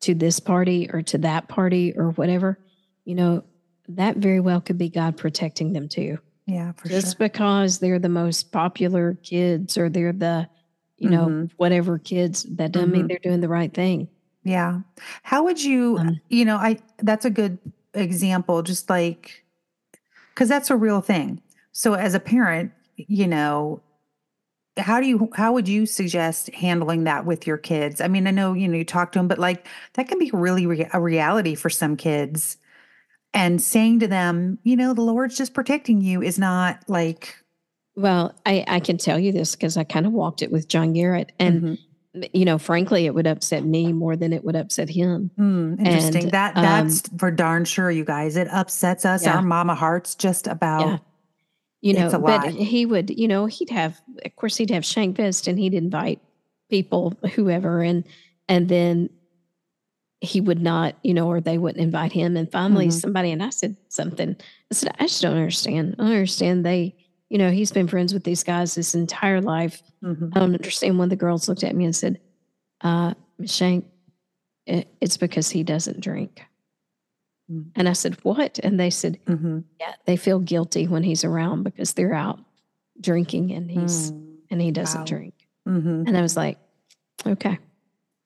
to this party or to that party or whatever, you know, that very well could be God protecting them too. Yeah, for sure. Just because they're the most popular kids or they're the, you know, mm-hmm. whatever kids, that doesn't mm-hmm. mean they're doing the right thing. Yeah. How would you, um, you know, I, that's a good example, just like, cause that's a real thing. So as a parent, you know, how do you, how would you suggest handling that with your kids? I mean, I know, you know, you talk to them, but like that can be really re- a reality for some kids, and saying to them, you know, the Lord's just protecting you is not like, well, I, I can tell you this because I kind of walked it with John Garrett and, mm-hmm. you know, frankly, it would upset me more than it would upset him. Mm, interesting. And, that that's um, for darn sure. You guys, it upsets us. Yeah. Our mama hearts just about, yeah. You know, but he would, you know, he'd have, of course, he'd have Shankfest and he'd invite people, whoever, and and then he would not, you know, or they wouldn't invite him. And finally mm-hmm. somebody, and I said something, I said, I just don't understand. I don't understand. They, you know, he's been friends with these guys his entire life. Mm-hmm. I don't understand. One of the girls looked at me and said, uh, Shank, it, it's because he doesn't drink. And I said, what? And they said, mm-hmm. yeah, they feel guilty when he's around because they're out drinking and he's, mm, and he doesn't wow. drink. Mm-hmm. And I was like, okay.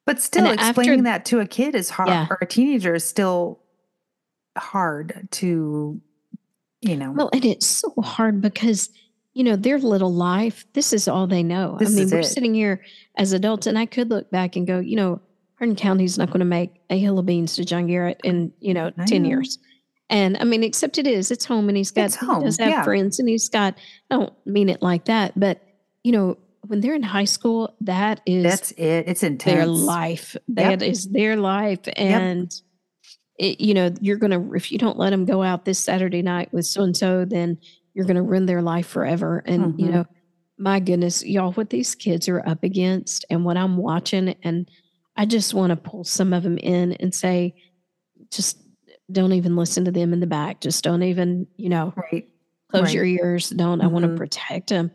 But still and explaining after, that to a kid is hard, yeah. or a teenager is still hard to, you know. Well, and it's so hard because, you know, their little life, this is all they know. This I mean, we're it. sitting here as adults and I could look back and go, you know, Hardin County's not going to make a hill of beans to John Garrett in, you know, I ten know. years. And I mean, except it is, it's home and he's got, home, he does have yeah. friends and he's got, I don't mean it like that, but you know, when they're in high school, that is, that's it. It's intense. Their life. That yep. is their life. And yep. it, you know, you're going to, if you don't let them go out this Saturday night with so-and-so, then you're going to ruin their life forever. And, mm-hmm. you know, my goodness, y'all, what these kids are up against and what I'm watching, and I just want to pull some of them in and say, just don't even listen to them in the back. Just don't even, you know, right. close right. your ears. Don't, mm-hmm. I want to protect them.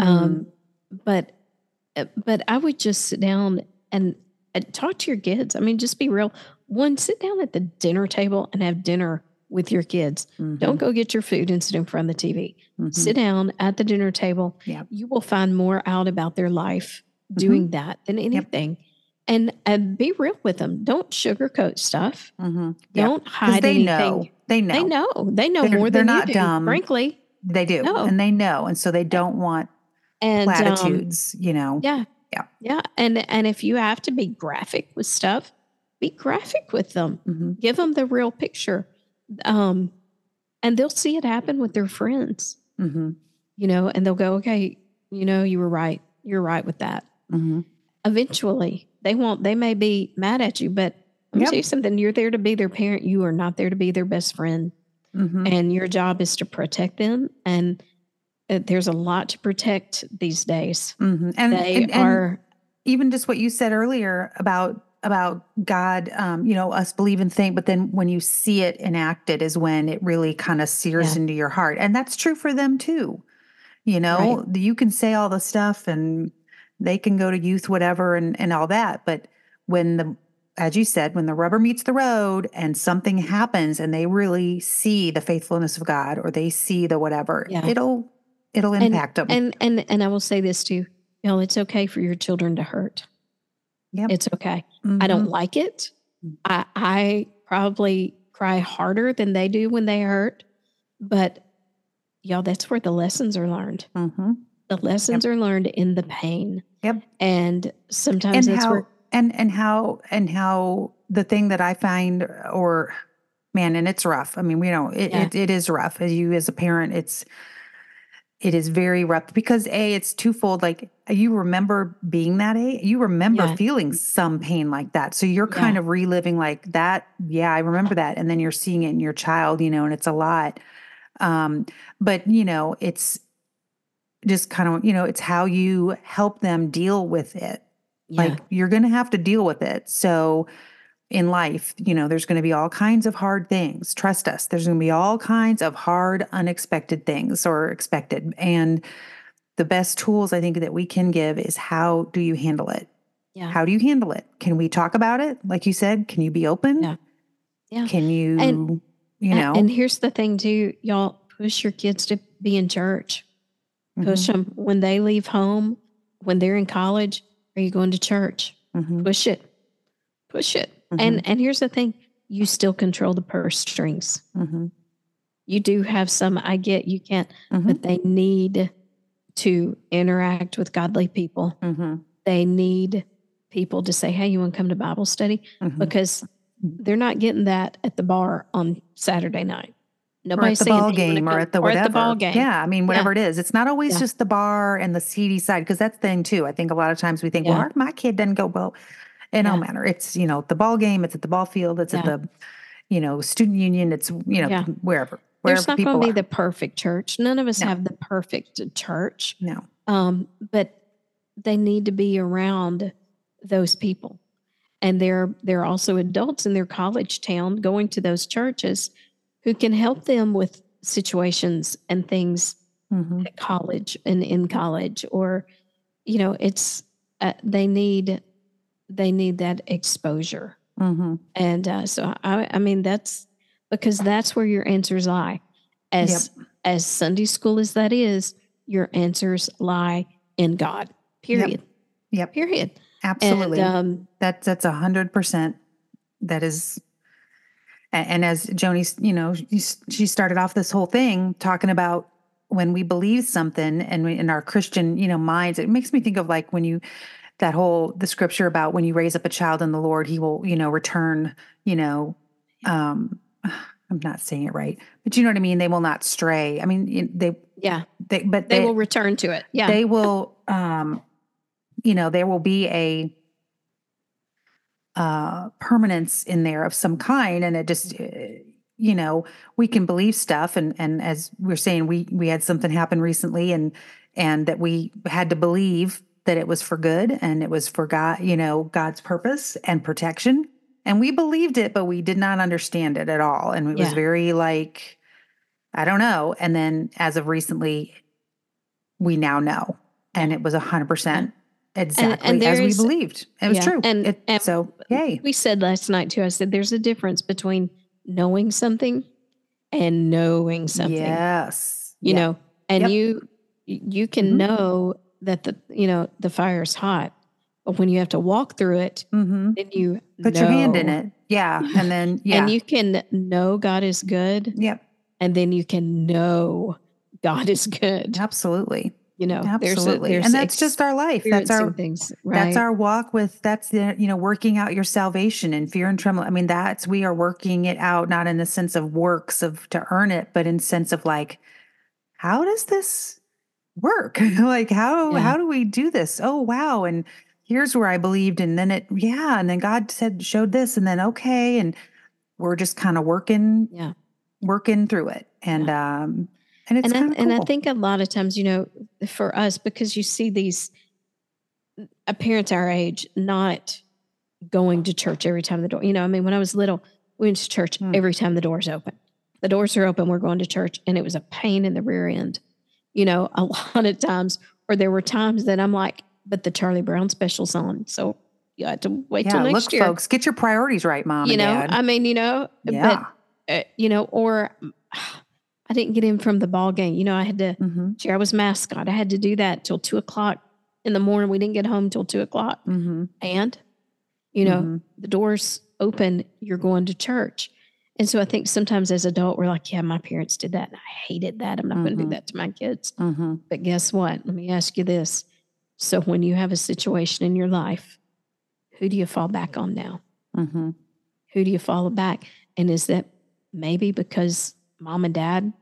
Mm-hmm. Um, but, but I would just sit down and, and talk to your kids. I mean, just be real. One, sit down at the dinner table and have dinner with your kids. Mm-hmm. Don't go get your food and sit in front of the T V. Mm-hmm. Sit down at the dinner table. Yep. You will find more out about their life mm-hmm. doing that than anything. Yep. And uh, be real with them. Don't sugarcoat stuff. Mm-hmm. Yep. Don't hide they anything. Know. They know. They know. They know they're, more than they're not you do, dumb. Frankly, they do, no. and they know, and so they don't want and, platitudes. Um, you know. Yeah. Yeah. Yeah. And and if you have to be graphic with stuff, be graphic with them. Mm-hmm. Give them the real picture, um, and they'll see it happen with their friends. Mm-hmm. You know, and they'll go, "Okay, you know, you were right. You're right with that." Mm-hmm. Eventually. They won't, they may be mad at you, but let me yep. tell you something. You're there to be their parent. You are not there to be their best friend. Mm-hmm. And your job is to protect them. And uh, there's a lot to protect these days. Mm-hmm. And they and, and are. Even just what you said earlier about, about God, um, you know, us believe and think, but then when you see it enacted is when it really kind of sears yeah. into your heart. And that's true for them too. You know, right. You can say all the stuff and they can go to youth, whatever, and, and all that. But when the, as you said, when the rubber meets the road and something happens and they really see the faithfulness of God or they see the whatever, yeah. it'll, it'll impact and, them. And, and, and I will say this too, you know, it's okay for your children to hurt. Yep. It's okay. Mm-hmm. I don't like it. I, I probably cry harder than they do when they hurt, but y'all, that's where the lessons are learned. Mm-hmm. The lessons yep. are learned in the pain. Yep. And sometimes and that's how, where. And, and how, and how the thing that I find, or man, and it's rough. I mean, we don't, it, yeah. it, it is rough as you, as a parent, it's, it is very rough because A, it's twofold. Like you remember being that age, you remember yeah. feeling some pain like that. So you're kind yeah. of reliving like that. Yeah, I remember that. And then you're seeing it in your child, you know, and it's a lot. Um, but you know, it's just kind of, you know, it's how you help them deal with it. Yeah. Like you're going to have to deal with it. So in life, you know, there's going to be all kinds of hard things. Trust us. There's going to be all kinds of hard, unexpected things or expected. And the best tools I think that we can give is how do you handle it? Yeah. How do you handle it? Can we talk about it? Like you said, can you be open? Yeah. Yeah. Can you, and, you know, and here's the thing too, y'all, push your kids to be in church, push mm-hmm. them when they leave home, when they're in college, are you going to church? Mm-hmm. Push it, push it. Mm-hmm. And and here's the thing, you still control the purse strings. Mm-hmm. You do have some, I get you can't, mm-hmm. but they need to interact with godly people. Mm-hmm. They need people to say, hey, you want to come to Bible study? Mm-hmm. Because they're not getting that at the bar on Saturday night. Nobody's or at the ball game or at the whatever. Or at the ball game. Yeah, I mean, whatever yeah. it is. It's not always yeah. just the bar and the seedy side, because that's the thing, too. I think a lot of times we think, yeah. well, my kid doesn't go, well, it yeah. don't matter. It's, you know, the ball game. It's at the ball field. It's yeah. at the, you know, student union. It's, you know, yeah. wherever. wherever There's not going to be the perfect church. None of us no. have the perfect church. No. Um, but they need to be around those people. And they're, they're also adults in their college town going to those churches who can help them with situations and things mm-hmm. at college and in college, or, you know, it's, uh, they need, they need that exposure. Mm-hmm. And uh, so, I, I mean, that's because that's where your answers lie. As, yep. as Sunday school as that is, your answers lie in God, period. Yep. yep. Period. Absolutely. And, um, that, that's a hundred percent. That is. And as Joni, you know, she started off this whole thing talking about when we believe something and we, in our Christian, you know, minds, it makes me think of like when you, that whole, the scripture about when you raise up a child in the Lord, he will, you know, return, you know, um, I'm not saying it right, but you know what I mean? They will not stray. I mean, they, yeah, they, but they, they will return to it. Yeah. They will, um, you know, there will be a, uh, permanence in there of some kind. And it just, you know, we can believe stuff. And, and as we're saying, we, we had something happen recently and, and that we had to believe that it was for good and it was for God, you know, God's purpose and protection. And we believed it, but we did not understand it at all. And it yeah. was very like, I don't know. And then as of recently, we now know, and it was a hundred percent. Exactly, and, and as we is, believed. It was yeah, true. And, it, and so, yay. We said last night, too, I said there's a difference between knowing something and knowing something. Yes. You yeah. know, and yep. you you can mm-hmm. know that, the you know, the fire's hot. But when you have to walk through it, mm-hmm. then you Put know. your hand in it. Yeah. And then, yeah. And you can know God is good. Yep. And then you can know God is good. Absolutely. You know, absolutely. There's a, there's and that's just our life. That's our, things, right? That's our walk with, that's the, you know, working out your salvation in fear and trembling. I mean, that's, we are working it out, not in the sense of works of, to earn it, but in sense of like, how does this work? Like, how, yeah. how do we do this? Oh, wow. And here's where I believed. And then it, yeah. And then God said, showed this and then, okay. And we're just kind of working, yeah, working through it. And, yeah. um, And it's and, kind I, of cool. and I think a lot of times, you know, for us, because you see these parents our age not going to church every time the door, you know, I mean, when I was little, we went to church mm. every time the doors open. The doors are open, we're going to church, and it was a pain in the rear end. you know, a lot of times, or there were times that I'm like, but the Charlie Brown special's on, so you have to wait yeah, till next look, year. Folks, get your priorities right, Mom. You know, and Dad. I mean, you know, yeah. but uh, you know, or I didn't get in from the ball game. You know, I had to. Mm-hmm. I was mascot. I had to do that till two o'clock in the morning. We didn't get home till two o'clock, mm-hmm. and you know, mm-hmm. the doors open. You're going to church. And so I think sometimes as adult, we're like, yeah, my parents did that. And I hated that. I'm not mm-hmm. going to do that to my kids. Mm-hmm. But guess what? Let me ask you this. So when you have a situation in your life, who do you fall back on now? Mm-hmm. Who do you fall back? And is that maybe because mom and dad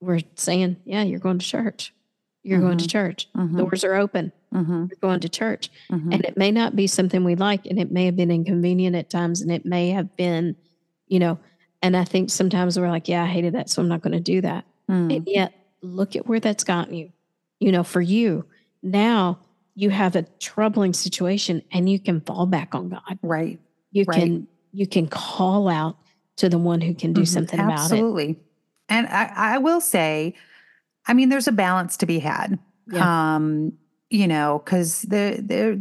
were saying, yeah, you're going to church. You're mm-hmm. going to church. Mm-hmm. Doors are open. Mm-hmm. You're going to church. Mm-hmm. And it may not be something we like, and it may have been inconvenient at times, and it may have been, you know, and I think sometimes we're like, yeah, I hated that, so I'm not going to do that. Mm. And yet, look at where that's gotten you. You know, for you, now you have a troubling situation and you can fall back on God. Right. You right. can you can call out to the one who can do mm-hmm. something Absolutely. About it. Absolutely. And I, I will say, I mean, there's a balance to be had. Yeah. Um, you know, because there there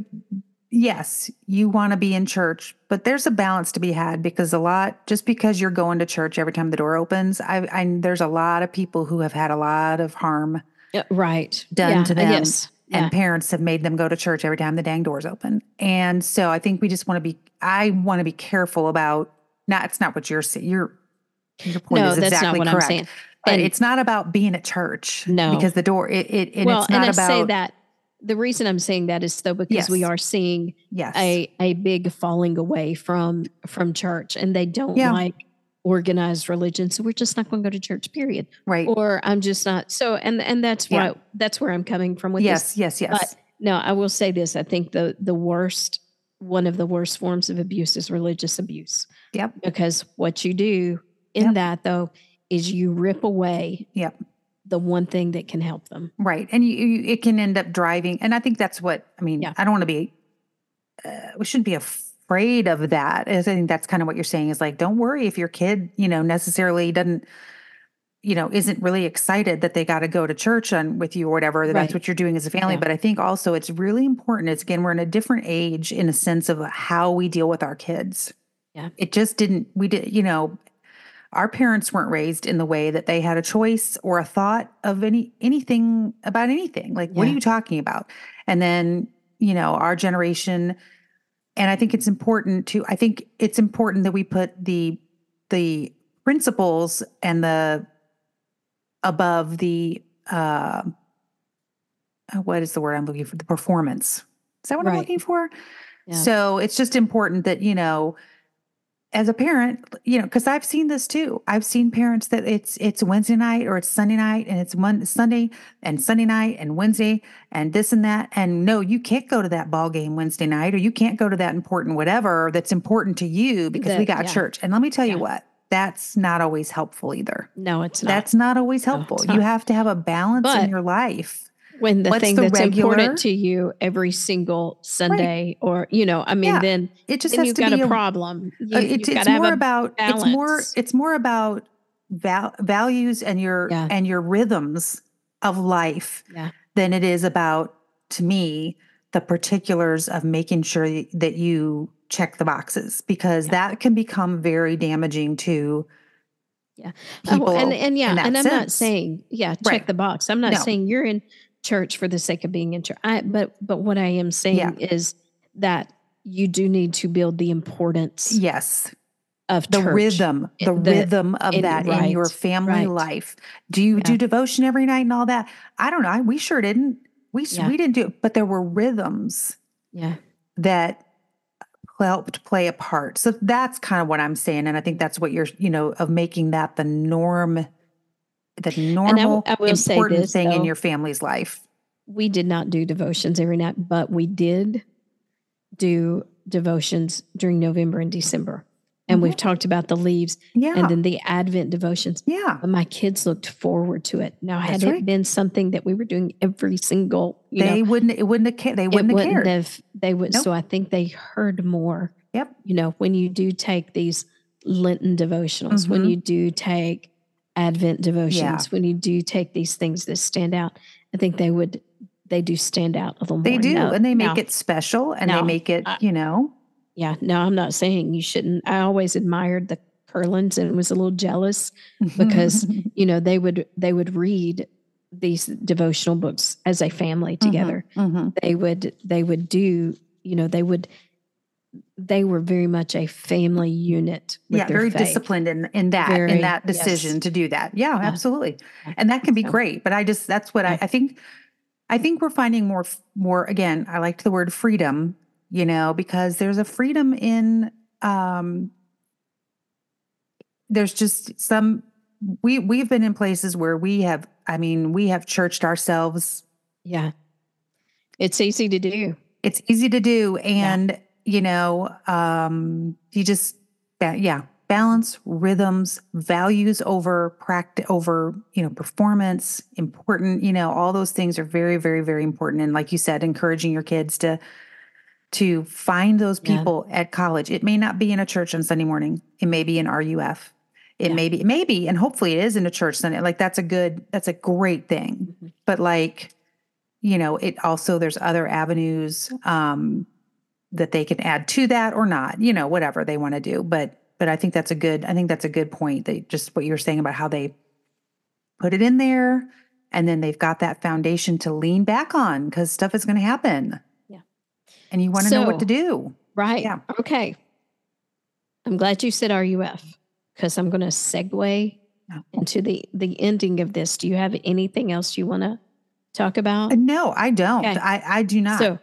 yes, you want to be in church, but there's a balance to be had, because a lot, just because you're going to church every time the door opens, I, I there's a lot of people who have had a lot of harm yeah, right. done yeah, to them. Yes. And yeah. parents have made them go to church every time the dang doors open. And so I think we just want to be, I want to be careful about, not, it's not what you're saying. Your, your point no, is that's exactly not what correct. I'm saying. But and, it's not about being at church. No. Because the door, it, it and well, it's not and I about. Say that. The reason I'm saying that is though, because yes. we are seeing yes. a, a big falling away from, from church, and they don't yeah. like organized religion. So we're just not going to go to church, period. Right. Or I'm just not. So, and, and that's yeah. why, that's where I'm coming from with yes, this. Yes, yes, yes. No, I will say this. I think the, the worst, one of the worst forms of abuse is religious abuse. Yep. Because what you do in yep. that though, is you rip away. Yep. the one thing that can help them. Right. And you, you, it can end up driving. And I think that's what, I mean, yeah. I don't want to be, uh, we shouldn't be afraid of that. I think that's kind of what you're saying is like, don't worry if your kid, you know, necessarily doesn't, you know, isn't really excited that they got to go to church on with you or whatever. That's right. what you're doing as a family. Yeah. But I think also it's really important. It's again, we're in a different age in a sense of how we deal with our kids. Yeah. It just didn't, we did, you know, our parents weren't raised in the way that they had a choice or a thought of any anything about anything. Like, yeah. what are you talking about? And then, you know, our generation, and I think it's important to, I think it's important that we put the the principles and the above the, uh, what is the word I'm looking for? The performance. Is that what right. I'm looking for? Yeah. So it's just important that, you know, as a parent, you know, because I've seen this too. I've seen parents that it's it's Wednesday night or it's Sunday night and it's one Sunday and Sunday night and Wednesday and this and that. And no, you can't go to that ball game Wednesday night, or you can't go to that important whatever that's important to you because the, we got yeah. church. And let me tell yeah. you what, that's not always helpful either. No, it's not. That's not always helpful. No, not. You have to have a balance but in your life. When the What's thing the that's regular? Important to you every single Sunday, right. or you know, I mean, yeah. then it just then has you've to got be a, a problem. You, it, it's, it's more about balance. it's more it's more about val- values and your yeah. and your rhythms of life yeah. than it is about, to me, the particulars of making sure that you check the boxes, because yeah. that can become very damaging to. Yeah, people oh, and and yeah, and sense. I'm not saying yeah, check right. the box. I'm not no. saying you're in church for the sake of being in church. I, but but what I am saying yeah. is that you do need to build the importance yes. of the church. Rhythm, the, the rhythm of in, that right, in your family right. life. Do you yeah. do devotion every night and all that? I don't know. I, we sure didn't. We, yeah. we didn't do it, but there were rhythms yeah. that helped play a part. So that's kind of what I'm saying. And I think that's what you're, you know, of making that the norm the normal, I, I important this, thing though, in your family's life. We did not do devotions every night, but we did do devotions during November and December. And mm-hmm. we've talked about the leaves yeah. and then the Advent devotions. Yeah. But my kids looked forward to it. Now, had That's it right. been something that we were doing every single, you they know, wouldn't, it wouldn't have, they wouldn't, it have, wouldn't have, they would. Nope. So I think they heard more, Yep. you know, when you do take these Lenten devotionals, mm-hmm. when you do take Advent devotions, yeah. when you do take these things that stand out, I think they would, they do stand out a little more. They do. No, and they make no. it special and no, they make it, I, you know. Yeah. No, I'm not saying you shouldn't. I always admired the Curlins and was a little jealous because, you know, they would, they would read these devotional books as a family together. Mm-hmm, mm-hmm. They would, they would do, you know, they would, they were very much a family unit. With yeah, their very faith. Disciplined in, in that, very, in that decision yes. to do that. Yeah, yeah, absolutely. And that can be great. But I just, that's what yeah. I, I think, I think we're finding more, more, again, I liked the word freedom, you know, because there's a freedom in, um, there's just some, we, we've been in places where we have, I mean, we have churched ourselves. Yeah. It's easy to do. It's easy to do. And, yeah. you know, um, you just, yeah, balance, rhythms, values over practice, over, you know, performance, important, you know, all those things are very, very, very important. And like you said, encouraging your kids to, to find those people yeah. at college. It may not be in a church on Sunday morning. It may be in R U F. It yeah. may be, maybe, and hopefully it is in a church Sunday. Like that's a good, that's a great thing. Mm-hmm. But like, you know, it also, there's other avenues, um, that they can add to that or not, you know, whatever they want to do. But, but I think that's a good, I think that's a good point. They just, what you were saying about how they put it in there and then they've got that foundation to lean back on because stuff is going to happen. Yeah. And you want to so, know what to do. Right. Yeah. Okay. I'm glad you said R U F because I'm going to segue oh. into the, the ending of this. Do you have anything else you want to talk about? No, I don't. Okay. I, I do not. So,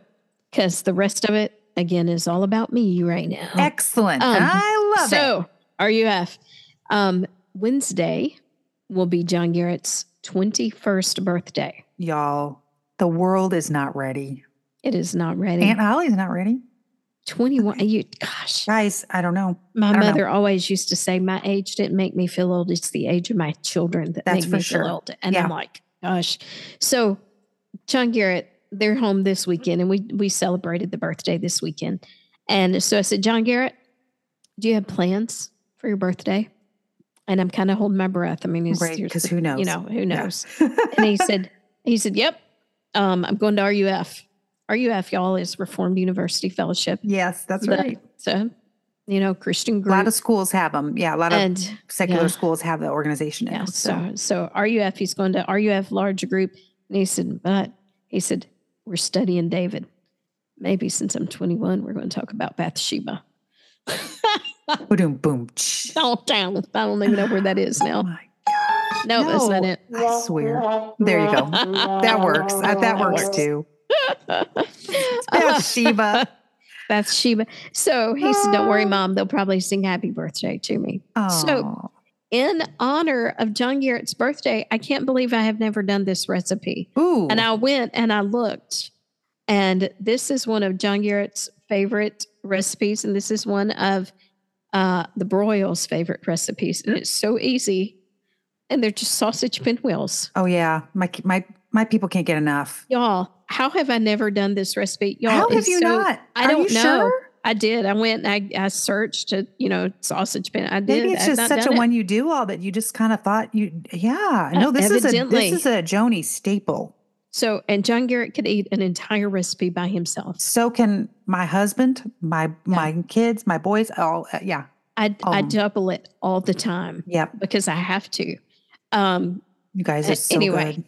because the rest of it, again, is all about me right now. Excellent. Um, I love so, it. So, R U F. Um, Wednesday will be John Garrett's twenty-first birthday. Y'all, the world is not ready. It is not ready. Aunt Holly's not ready. twenty-one. Okay. You, gosh. Guys, I don't know. My don't mother know. always used to say, my age didn't make me feel old. It's the age of my children that That's make for me sure. feel old. And yeah. I'm like, gosh. So, John Garrett, they're home this weekend, and we we celebrated the birthday this weekend. And so I said, John Garrett, do you have plans for your birthday? And I'm kind of holding my breath. I mean, he's right, because who knows? You know, who knows? Yeah. And he said, he said, yep, um, I'm going to R U F. R U F, y'all, is Reformed University Fellowship. Yes, that's but, right. So, you know, Christian group. A lot of schools have them. Yeah, a lot and, of secular yeah. schools have the organization. Now, yeah, so. so so R U F, he's going to R U F large group. And he said, but he said, we're studying David. Maybe since I'm twenty-one, we're going to talk about Bathsheba. Boom, boom. Oh, damn. I don't even know where that is now. Oh my God. No, no, that's not it. I swear. There you go. That works. That, that works, works too. It's Bathsheba. Bathsheba. So he said, don't worry, Mom. They'll probably sing happy birthday to me. Aww. So in honor of John Garrett's birthday, I can't believe I have never done this recipe. Ooh. And I went and I looked, and this is one of John Garrett's favorite recipes, and this is one of uh, the Broyles' favorite recipes, and it's so easy, and they're just sausage pinwheels. Oh, yeah. My my my people can't get enough. Y'all, how have I never done this recipe? Y'all, how have you so, not? I Are don't you know. Sure? I did. I went and I, I searched to, you know, sausage pin. I did. Maybe it's just such a it. one you do all that you just kind of thought you, yeah. No, this Evidently. is a, this is a Joni staple. So, and John Garrett could eat an entire recipe by himself. So can my husband, my, yeah. my kids, my boys, all, uh, yeah. I, all I double it all the time. Yep. Because I have to. Um, you guys are so anyway, good.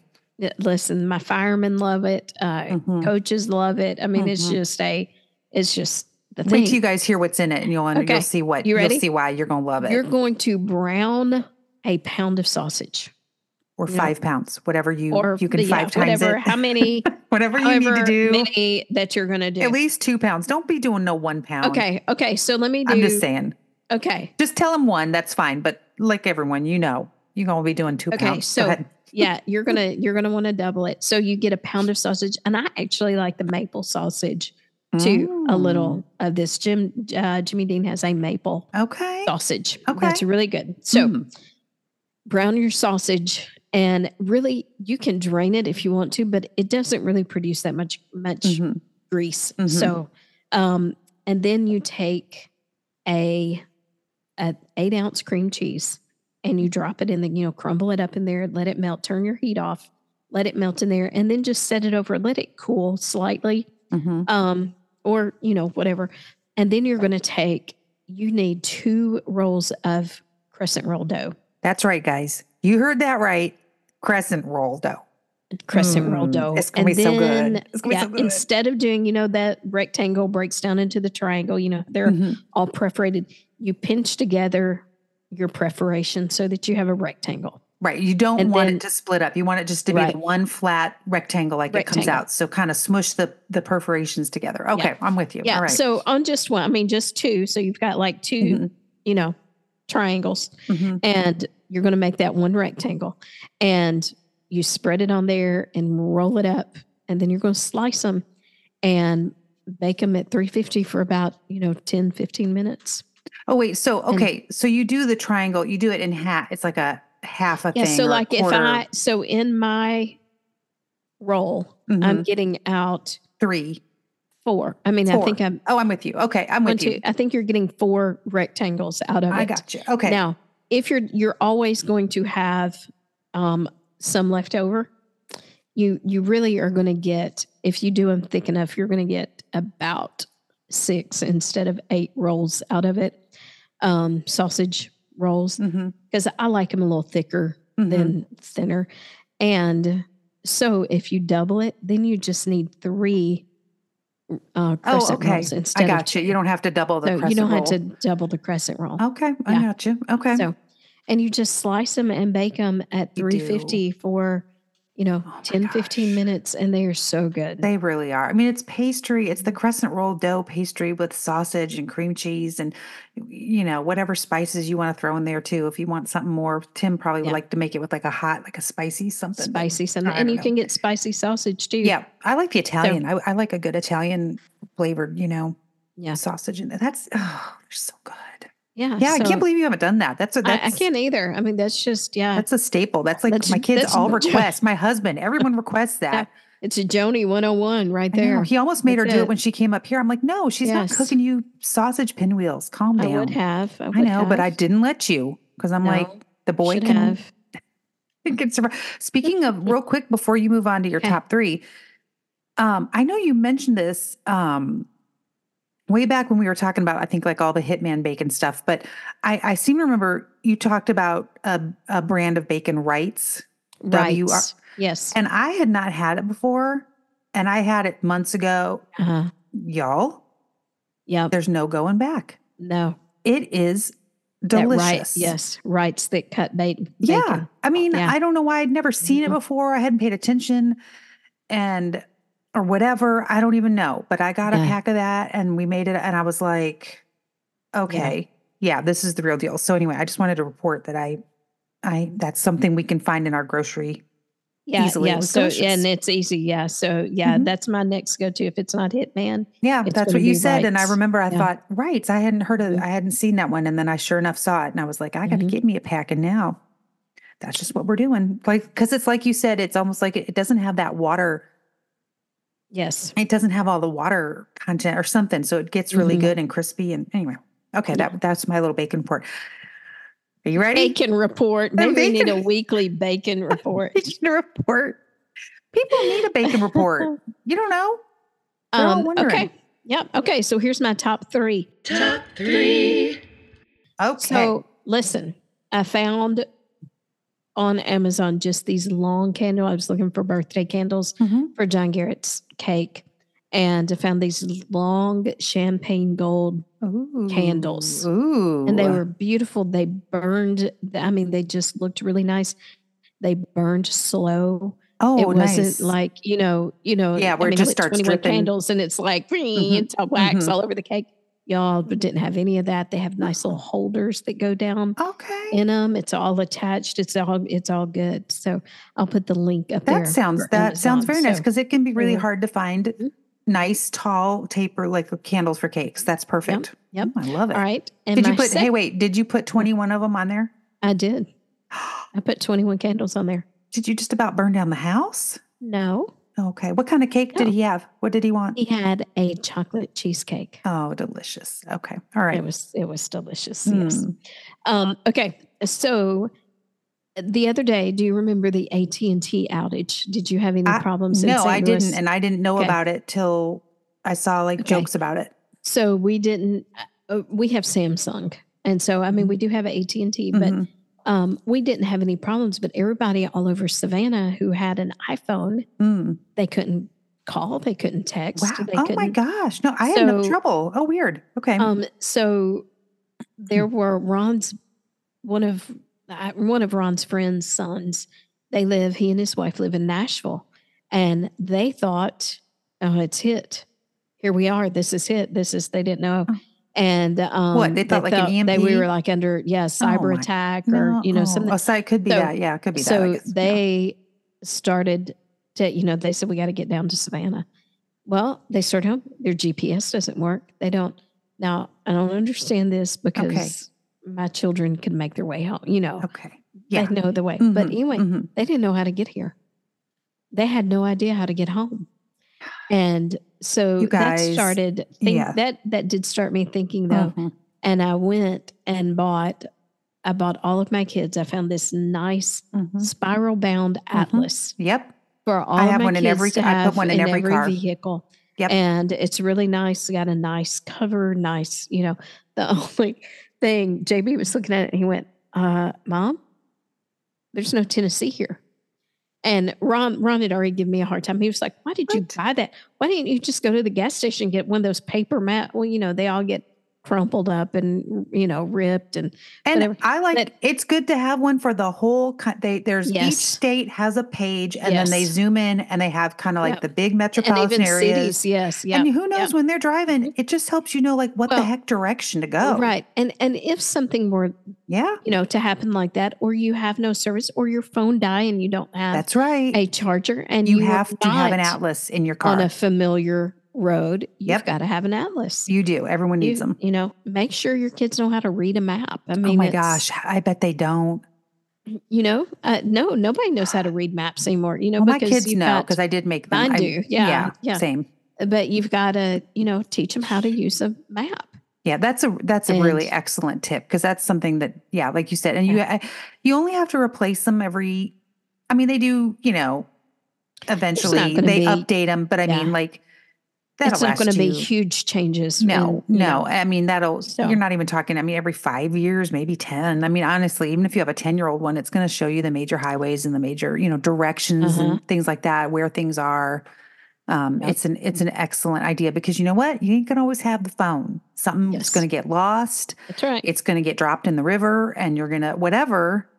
Anyway, listen, my firemen love it. Uh, mm-hmm. Coaches love it. I mean, mm-hmm. it's just a, it's just. Wait till you guys hear what's in it, and you'll okay. you'll see what you ready? You'll see why you're going to love it. You're going to brown a pound of sausage, or you five know? pounds, whatever you or, you can yeah, five times whatever, it. How many? whatever you need to do, many that you're going to do. At least two pounds. Don't be doing no one pound. Okay, okay. So let me do. I'm just saying. Okay, just tell them one. That's fine. But like everyone, you know, you're going to be doing two okay, pounds. So yeah, you're gonna you're gonna want to double it. So you get a pound of sausage, and I actually like the maple sausage. To mm. a little of this. Jim, uh, Jimmy Dean has a maple okay. sausage. Okay. That's really good. So mm. brown your sausage, and really you can drain it if you want to, but it doesn't really produce that much much mm-hmm. grease. Mm-hmm. So, um, and then you take a, a eight ounce cream cheese and you drop it in the, you know, crumble it up in there, let it melt, turn your heat off, let it melt in there, and then just set it over, let it cool slightly, mm-hmm. um, or, you know, whatever. And then you're going to take, you need two rolls of crescent roll dough. That's right, guys. You heard that right. Crescent roll dough. Crescent mm, roll dough. It's going to be so good. It's going to yeah, be so good. Instead of doing, you know, that rectangle breaks down into the triangle, you know, they're mm-hmm. all perforated. You pinch together your perforation so that you have a rectangle. Right. You don't and want then, it to split up. You want it just to be right. the one flat rectangle like rectangle. It comes out. So kind of smush the, the perforations together. Okay. Yeah. I'm with you. Yeah. All right. So on just one, I mean, just two. So you've got like two, mm-hmm. you know, triangles mm-hmm. and you're going to make that one rectangle and you spread it on there and roll it up and then you're going to slice them and bake them at three fifty for about, you know, ten, fifteen minutes. Oh, wait. So, okay. And, so you do the triangle, you do it in half. It's like a half a yeah, thing. So like if I, so in my roll, mm-hmm. I'm getting out three, four. I mean, four. I think I'm, oh, I'm with you. Okay. I'm with one, you. Two. I think you're getting four rectangles out of I it. I got you. Okay. Now, if you're, you're always going to have, um, some left over, you, you really are going to get, if you do them thick enough, you're going to get about six instead of eight rolls out of it. Um, sausage rolls. Mm-hmm. Because I like them a little thicker mm-hmm. than thinner. And so if you double it, then you just need three uh, crescent oh, okay. rolls instead of I got of you. Two. You don't have to double the so crescent roll. You don't roll. have to double the crescent roll. Okay. I yeah. got you. Okay. So, and you just slice them and bake them at three fifty for, you know, oh ten, fifteen minutes. And they are so good. They really are. I mean, it's pastry. It's the crescent roll dough pastry with sausage and cream cheese and, you know, whatever spices you want to throw in there too. If you want something more, Tim probably yeah. would like to make it with like a hot, like a spicy something. Spicy something. And you know. Can get spicy sausage too. Yeah. I like the Italian. So, I, I like a good Italian flavored, you know, yeah. sausage in there. That's, oh, they're so good. Yeah. Yeah. So I can't believe you haven't done that. That's, a, that's I, I can't either. I mean, that's just, yeah. That's a staple. That's like that's, my kids all request. My husband, everyone requests that. Yeah, it's a Joni one oh one right there. He almost made that's her do it. it when she came up here. I'm like, no, she's yes. not cooking you sausage pinwheels. Calm down. I would have. I, would I know, have. But I didn't let you because I'm no, like, the boy can, have. can survive. Speaking of real quick, before you move on to your okay. top three, um, I know you mentioned this, um, way back when we were talking about, I think, like all the Hitman bacon stuff, but I, I seem to remember you talked about a, a brand of bacon, Wright's. Wright's, yes. And I had not had it before, and I had it months ago. Uh-huh. Y'all, yeah, there's no going back. No. It is delicious. Right, yes, Wright's thick cut bacon. Yeah. I mean, yeah. I don't know why I'd never seen mm-hmm. it before. I hadn't paid attention, and... or whatever. I don't even know. But I got a yeah. pack of that and we made it. And I was like, okay, yeah. yeah, this is the real deal. So anyway, I just wanted to report that I, I, that's something we can find in our grocery yeah, easily. Yeah. So, and it's easy. Yeah. So yeah, mm-hmm. that's my next go-to. If it's not Hitman. Yeah. That's what you said. Rights. And I remember I yeah. thought, Rights. I hadn't heard of, I hadn't seen that one. And then I sure enough saw it and I was like, I got to mm-hmm. get me a pack. And now that's just what we're doing. Like, cause it's like you said, it's almost like it, it doesn't have that water. Yes. It doesn't have all the water content or something. So it gets really mm-hmm. good and crispy. And anyway, okay, yeah. that that's my little bacon report. Are you ready? Bacon report. Maybe bacon. We need a weekly bacon report. Bacon report. People need a bacon report. You don't know? They're um, all wondering. Okay. Yep. Okay. So here's my top three. Top three. Okay. So listen, I found on Amazon just these long candles. I was looking for birthday candles mm-hmm. for John Garrett's cake. And I found these long champagne gold Ooh. Candles. Ooh. And they were beautiful. They burned. I mean, they just looked really nice. They burned slow. Oh, it wasn't nice. Like, you know, you know, yeah, where I mean, it just starts dripping candles and it's like, mm-hmm. it's all wax mm-hmm. all over the cake. Y'all didn't have any of that. They have nice little holders that go down okay. in them. It's all attached. It's all it's all good. So I'll put the link up that there. That sounds that Amazon. Sounds very so, nice because it can be really yeah. hard to find nice, tall, taper like candles for cakes. That's perfect. Yep, yep. I love it. All right. And did you put? Sec- hey, wait. Did you put twenty-one of them on there? I did. I put twenty-one candles on there. Did you just about burn down the house? No. Okay. What kind of cake did oh. he have? What did he want? He had a chocolate cheesecake. Oh, delicious. Okay. All right. It was, it was delicious. Mm. Yes. Um, okay. So the other day, do you remember the A T and T outage? Did you have any I, problems? No, in Saint Louis? I didn't. And I didn't know okay. about it till I saw like okay. jokes about it. So we didn't, uh, we have Samsung. And so, I mean, we do have A T and T, but mm-hmm. Um, we didn't have any problems, but everybody all over Savannah who had an iPhone, mm. they couldn't call, they couldn't text. Wow. They oh couldn't. my gosh. No, I so, had no trouble. Oh, weird. Okay. Um, so there were Ron's, one of, one of Ron's friend's sons, they live, he and his wife live in Nashville, and they thought, oh, it's hit. Here we are. This is hit. This is, they didn't know. Oh. And um, what they thought, they like thought an E M P? They, we were like under yeah cyber oh attack or no, you know oh. something. Oh, so it could be so, that yeah, it could be that. So they yeah. started to you know they said we got to get down to Savannah. Well, they start home. Their G P S doesn't work. They don't now. I don't understand this because okay. my children can make their way home. You know, okay, yeah, they know the way. Mm-hmm. But anyway, mm-hmm. they didn't know how to get here. They had no idea how to get home. And so guys, that started, think, yeah. that, that did start me thinking though. Mm-hmm. And I went and bought, I bought all of my kids. I found this nice mm-hmm. spiral bound mm-hmm. atlas. Yep. For all I have my one kids in every, to have I put one in, in every, every car. vehicle. Yep. And it's really nice. Got a nice cover, nice, you know, the only thing J B was looking at it and he went, uh, Mom, there's no Tennessee here. And Ron, Ron had already given me a hard time. He was like, why did what? you buy that? Why didn't you just go to the gas station and get one of those paper mats? Well, you know, they all get crumpled up and, you know, ripped and And whatever. I like, but, it's good to have one for the whole, co- they, there's yes. each state has a page and yes. then they zoom in and they have kind of like yep. the big metropolitan areas. Cities, yes, yeah. And who knows yep. when they're driving, it just helps you know like what well, the heck direction to go. Right. And and if something were, yeah, you know, to happen like that, or you have no service or your phone die and you don't have that's right. a charger and you, you have to have an atlas in your car. On a familiar road, you've yep. got to have an atlas. You do. Everyone needs you, them. You know, make sure your kids know how to read a map. I mean, oh my gosh, I bet they don't. You know, uh, no, nobody knows how to read maps anymore. You know, well, because my kids know because I did make them. I do. Yeah, yeah, yeah. Same. But you've got to, you know, teach them how to use a map. Yeah, that's a that's a and, really excellent tip because that's something that, yeah, like you said, and yeah. you you only have to replace them every. I mean, they do. You know, eventually they be, update them, but I yeah. mean, like. That'll it's not going to be huge changes. No, when, no. Know. I mean, that'll, so. you're not even talking, I mean, every five years, maybe ten. I mean, honestly, even if you have a ten-year-old one, it's going to show you the major highways and the major, you know, directions uh-huh. and things like that, where things are. Um, yep. It's an it's an excellent idea because you know what? You ain't going to always have the phone. Something's yes. going to get lost. That's right. It's going to get dropped in the river and you're going to whatever.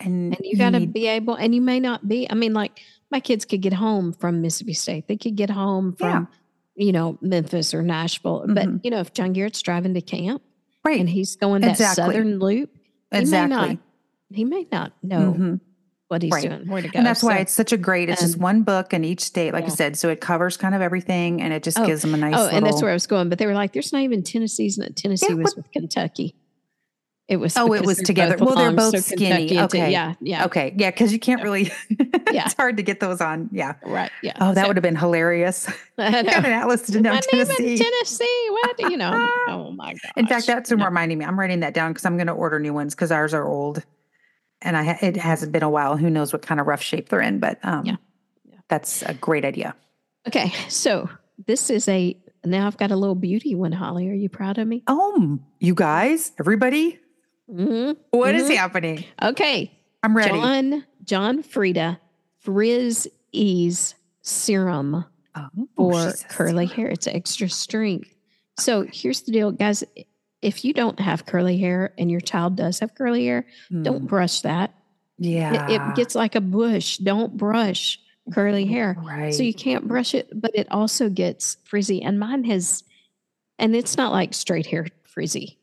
And, and you got to be able, and you may not be, I mean, like my kids could get home from Mississippi State. They could get home from. Yeah. you know, Memphis or Nashville. Mm-hmm. But, you know, if John Garrett's driving to camp right. and he's going that exactly. southern loop, he, exactly. may not, he may not know mm-hmm. what he's right. doing, where to go. And that's so, why it's such a great, it's um, just one book in each state, like yeah. I said. So it covers kind of everything and it just oh, gives them a nice Oh, little, and that's where I was going. But they were like, there's not even Tennessee's. Not Tennessee yeah, was what? with Kentucky. It was oh, it was together. Well, they're both so skinny. Kentucky okay, to, yeah, yeah, okay, yeah, because you can't really. yeah, it's hard to get those on. Yeah, right. Yeah. Oh, that so, would have been hilarious. I know. Got an atlas to know my Tennessee. Name in Tennessee. What you know? Oh my god! In fact, that's no. reminding me. I'm writing that down because I'm going to order new ones because ours are old, and I it hasn't been a while. Who knows what kind of rough shape they're in? But um, yeah. Yeah. that's a great idea. Okay, so this is a now I've got a little beauty one. Holly, are you proud of me? Um, you guys, everybody. Mm-hmm. What mm-hmm. is happening? Okay. I'm ready. John, John Frieda, Frizz Ease Serum oh, for curly hair. It's extra strength. So okay. here's the deal, guys. If you don't have curly hair and your child does have curly hair, mm. don't brush that. Yeah. It, it gets like a bush. Don't brush curly hair. Right. So you can't brush it, but it also gets frizzy. And mine has, and it's not like straight hair frizzy.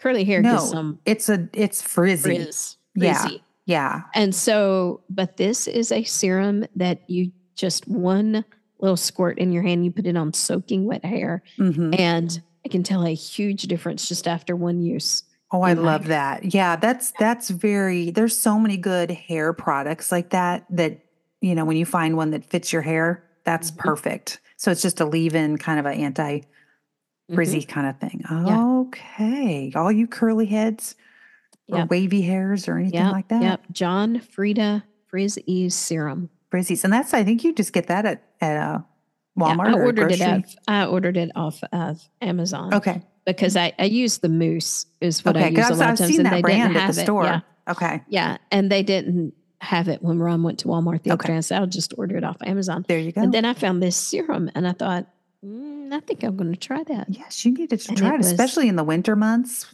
Curly hair no, gets some. It's a it's frizzy. Frizz, frizzy. Yeah, yeah. And so, but this is a serum that you just one little squirt in your hand. You put it on soaking wet hair, mm-hmm. and I can tell a huge difference just after one use. Oh, I love that. Yeah, that's that's very. There's so many good hair products like that that you know, when you find one that fits your hair, that's mm-hmm. perfect. So it's just a leave-in, kind of an anti-frizzy mm-hmm. kind of thing. Oh, yeah. Okay. All you curly heads or yep. wavy hairs or anything yep. like that. Yep. John Frieda Frizz-Ease Serum. Frizzies. And that's, I think you just get that at, at a Walmart yeah, I or ordered grocery. It off, I ordered it off of Amazon. Okay. Because I, I use the mousse is what okay, I use a lot I've of times. Seen and that they brand didn't have at the store. It. Yeah. Okay. Yeah. And they didn't have it when Ron went to Walmart the okay. other day. I said, I'll just order it off Amazon. There you go. And then I found this serum and I thought, mm, I think I'm going to try that. Yes, you needed to and try it, it was, especially in the winter months.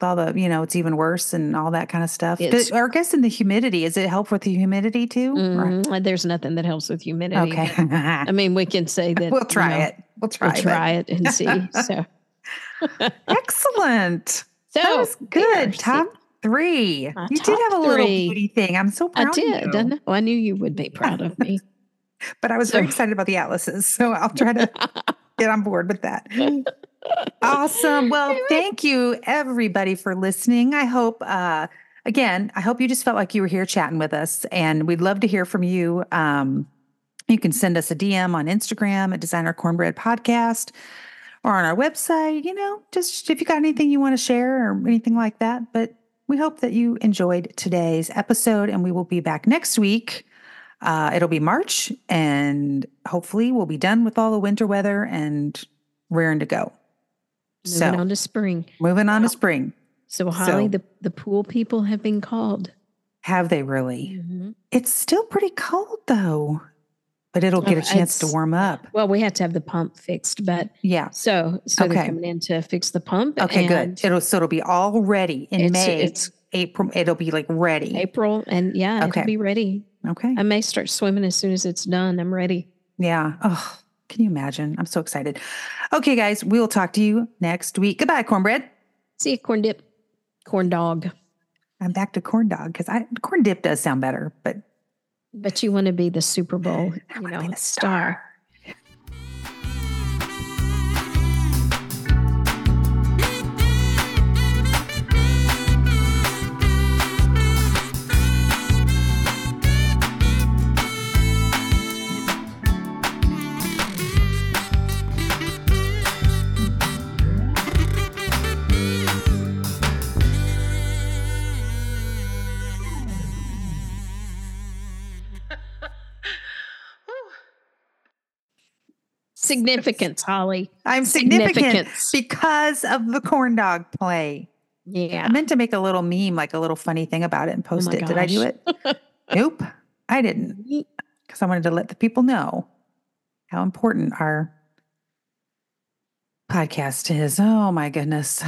All the, you know, it's even worse and all that kind of stuff. Does, or I guess in the humidity, is it help with the humidity too? Mm, right. There's nothing that helps with humidity. Okay. I mean, we can say that. We'll try you know, it. We'll try, we'll try it. it and see. So. Excellent. So that was good. Top three. My you did have a little three. Beauty thing. I'm so proud I did, of you. I did. I knew you would be proud of me. But I was so. very excited about the atlases. So I'll try to get on board with that. Awesome. Well, thank you everybody for listening. I hope, uh, again, I hope you just felt like you were here chatting with us, and we'd love to hear from you. Um, you can send us a D M on Instagram at Designer Cornbread Podcast or on our website, you know, just if you got anything you want to share or anything like that. But we hope that you enjoyed today's episode, and we will be back next week. Uh, it'll be March, and hopefully we'll be done with all the winter weather and raring to go. Moving so, on to spring. Moving on wow. to spring. So, Holly, so, the, the pool people have been called. Have they really? Mm-hmm. It's still pretty cold, though. But it'll get a chance to warm up. Well, we have to have the pump fixed, but yeah. So, so okay. they're coming in to fix the pump. Okay, good. It'll so it'll be all ready in it's, May. It's April. It'll be like ready. April, and yeah, okay. it'll be ready. Okay. I may start swimming as soon as it's done. I'm ready. Yeah. Oh, can you imagine? I'm so excited. Okay, guys, we will talk to you next week. Goodbye, cornbread. See you, corn dip, corn dog. I'm back to corn dog because I corn dip does sound better, but. But you want to be the Super Bowl, you know, star. Significance, Holly. I'm significant because of the corn dog play. Yeah. I meant to make a little meme, like a little funny thing about it and post oh it. Gosh. Did I do it? Nope. I didn't. Because I wanted to let the people know how important our podcast is. Oh my goodness.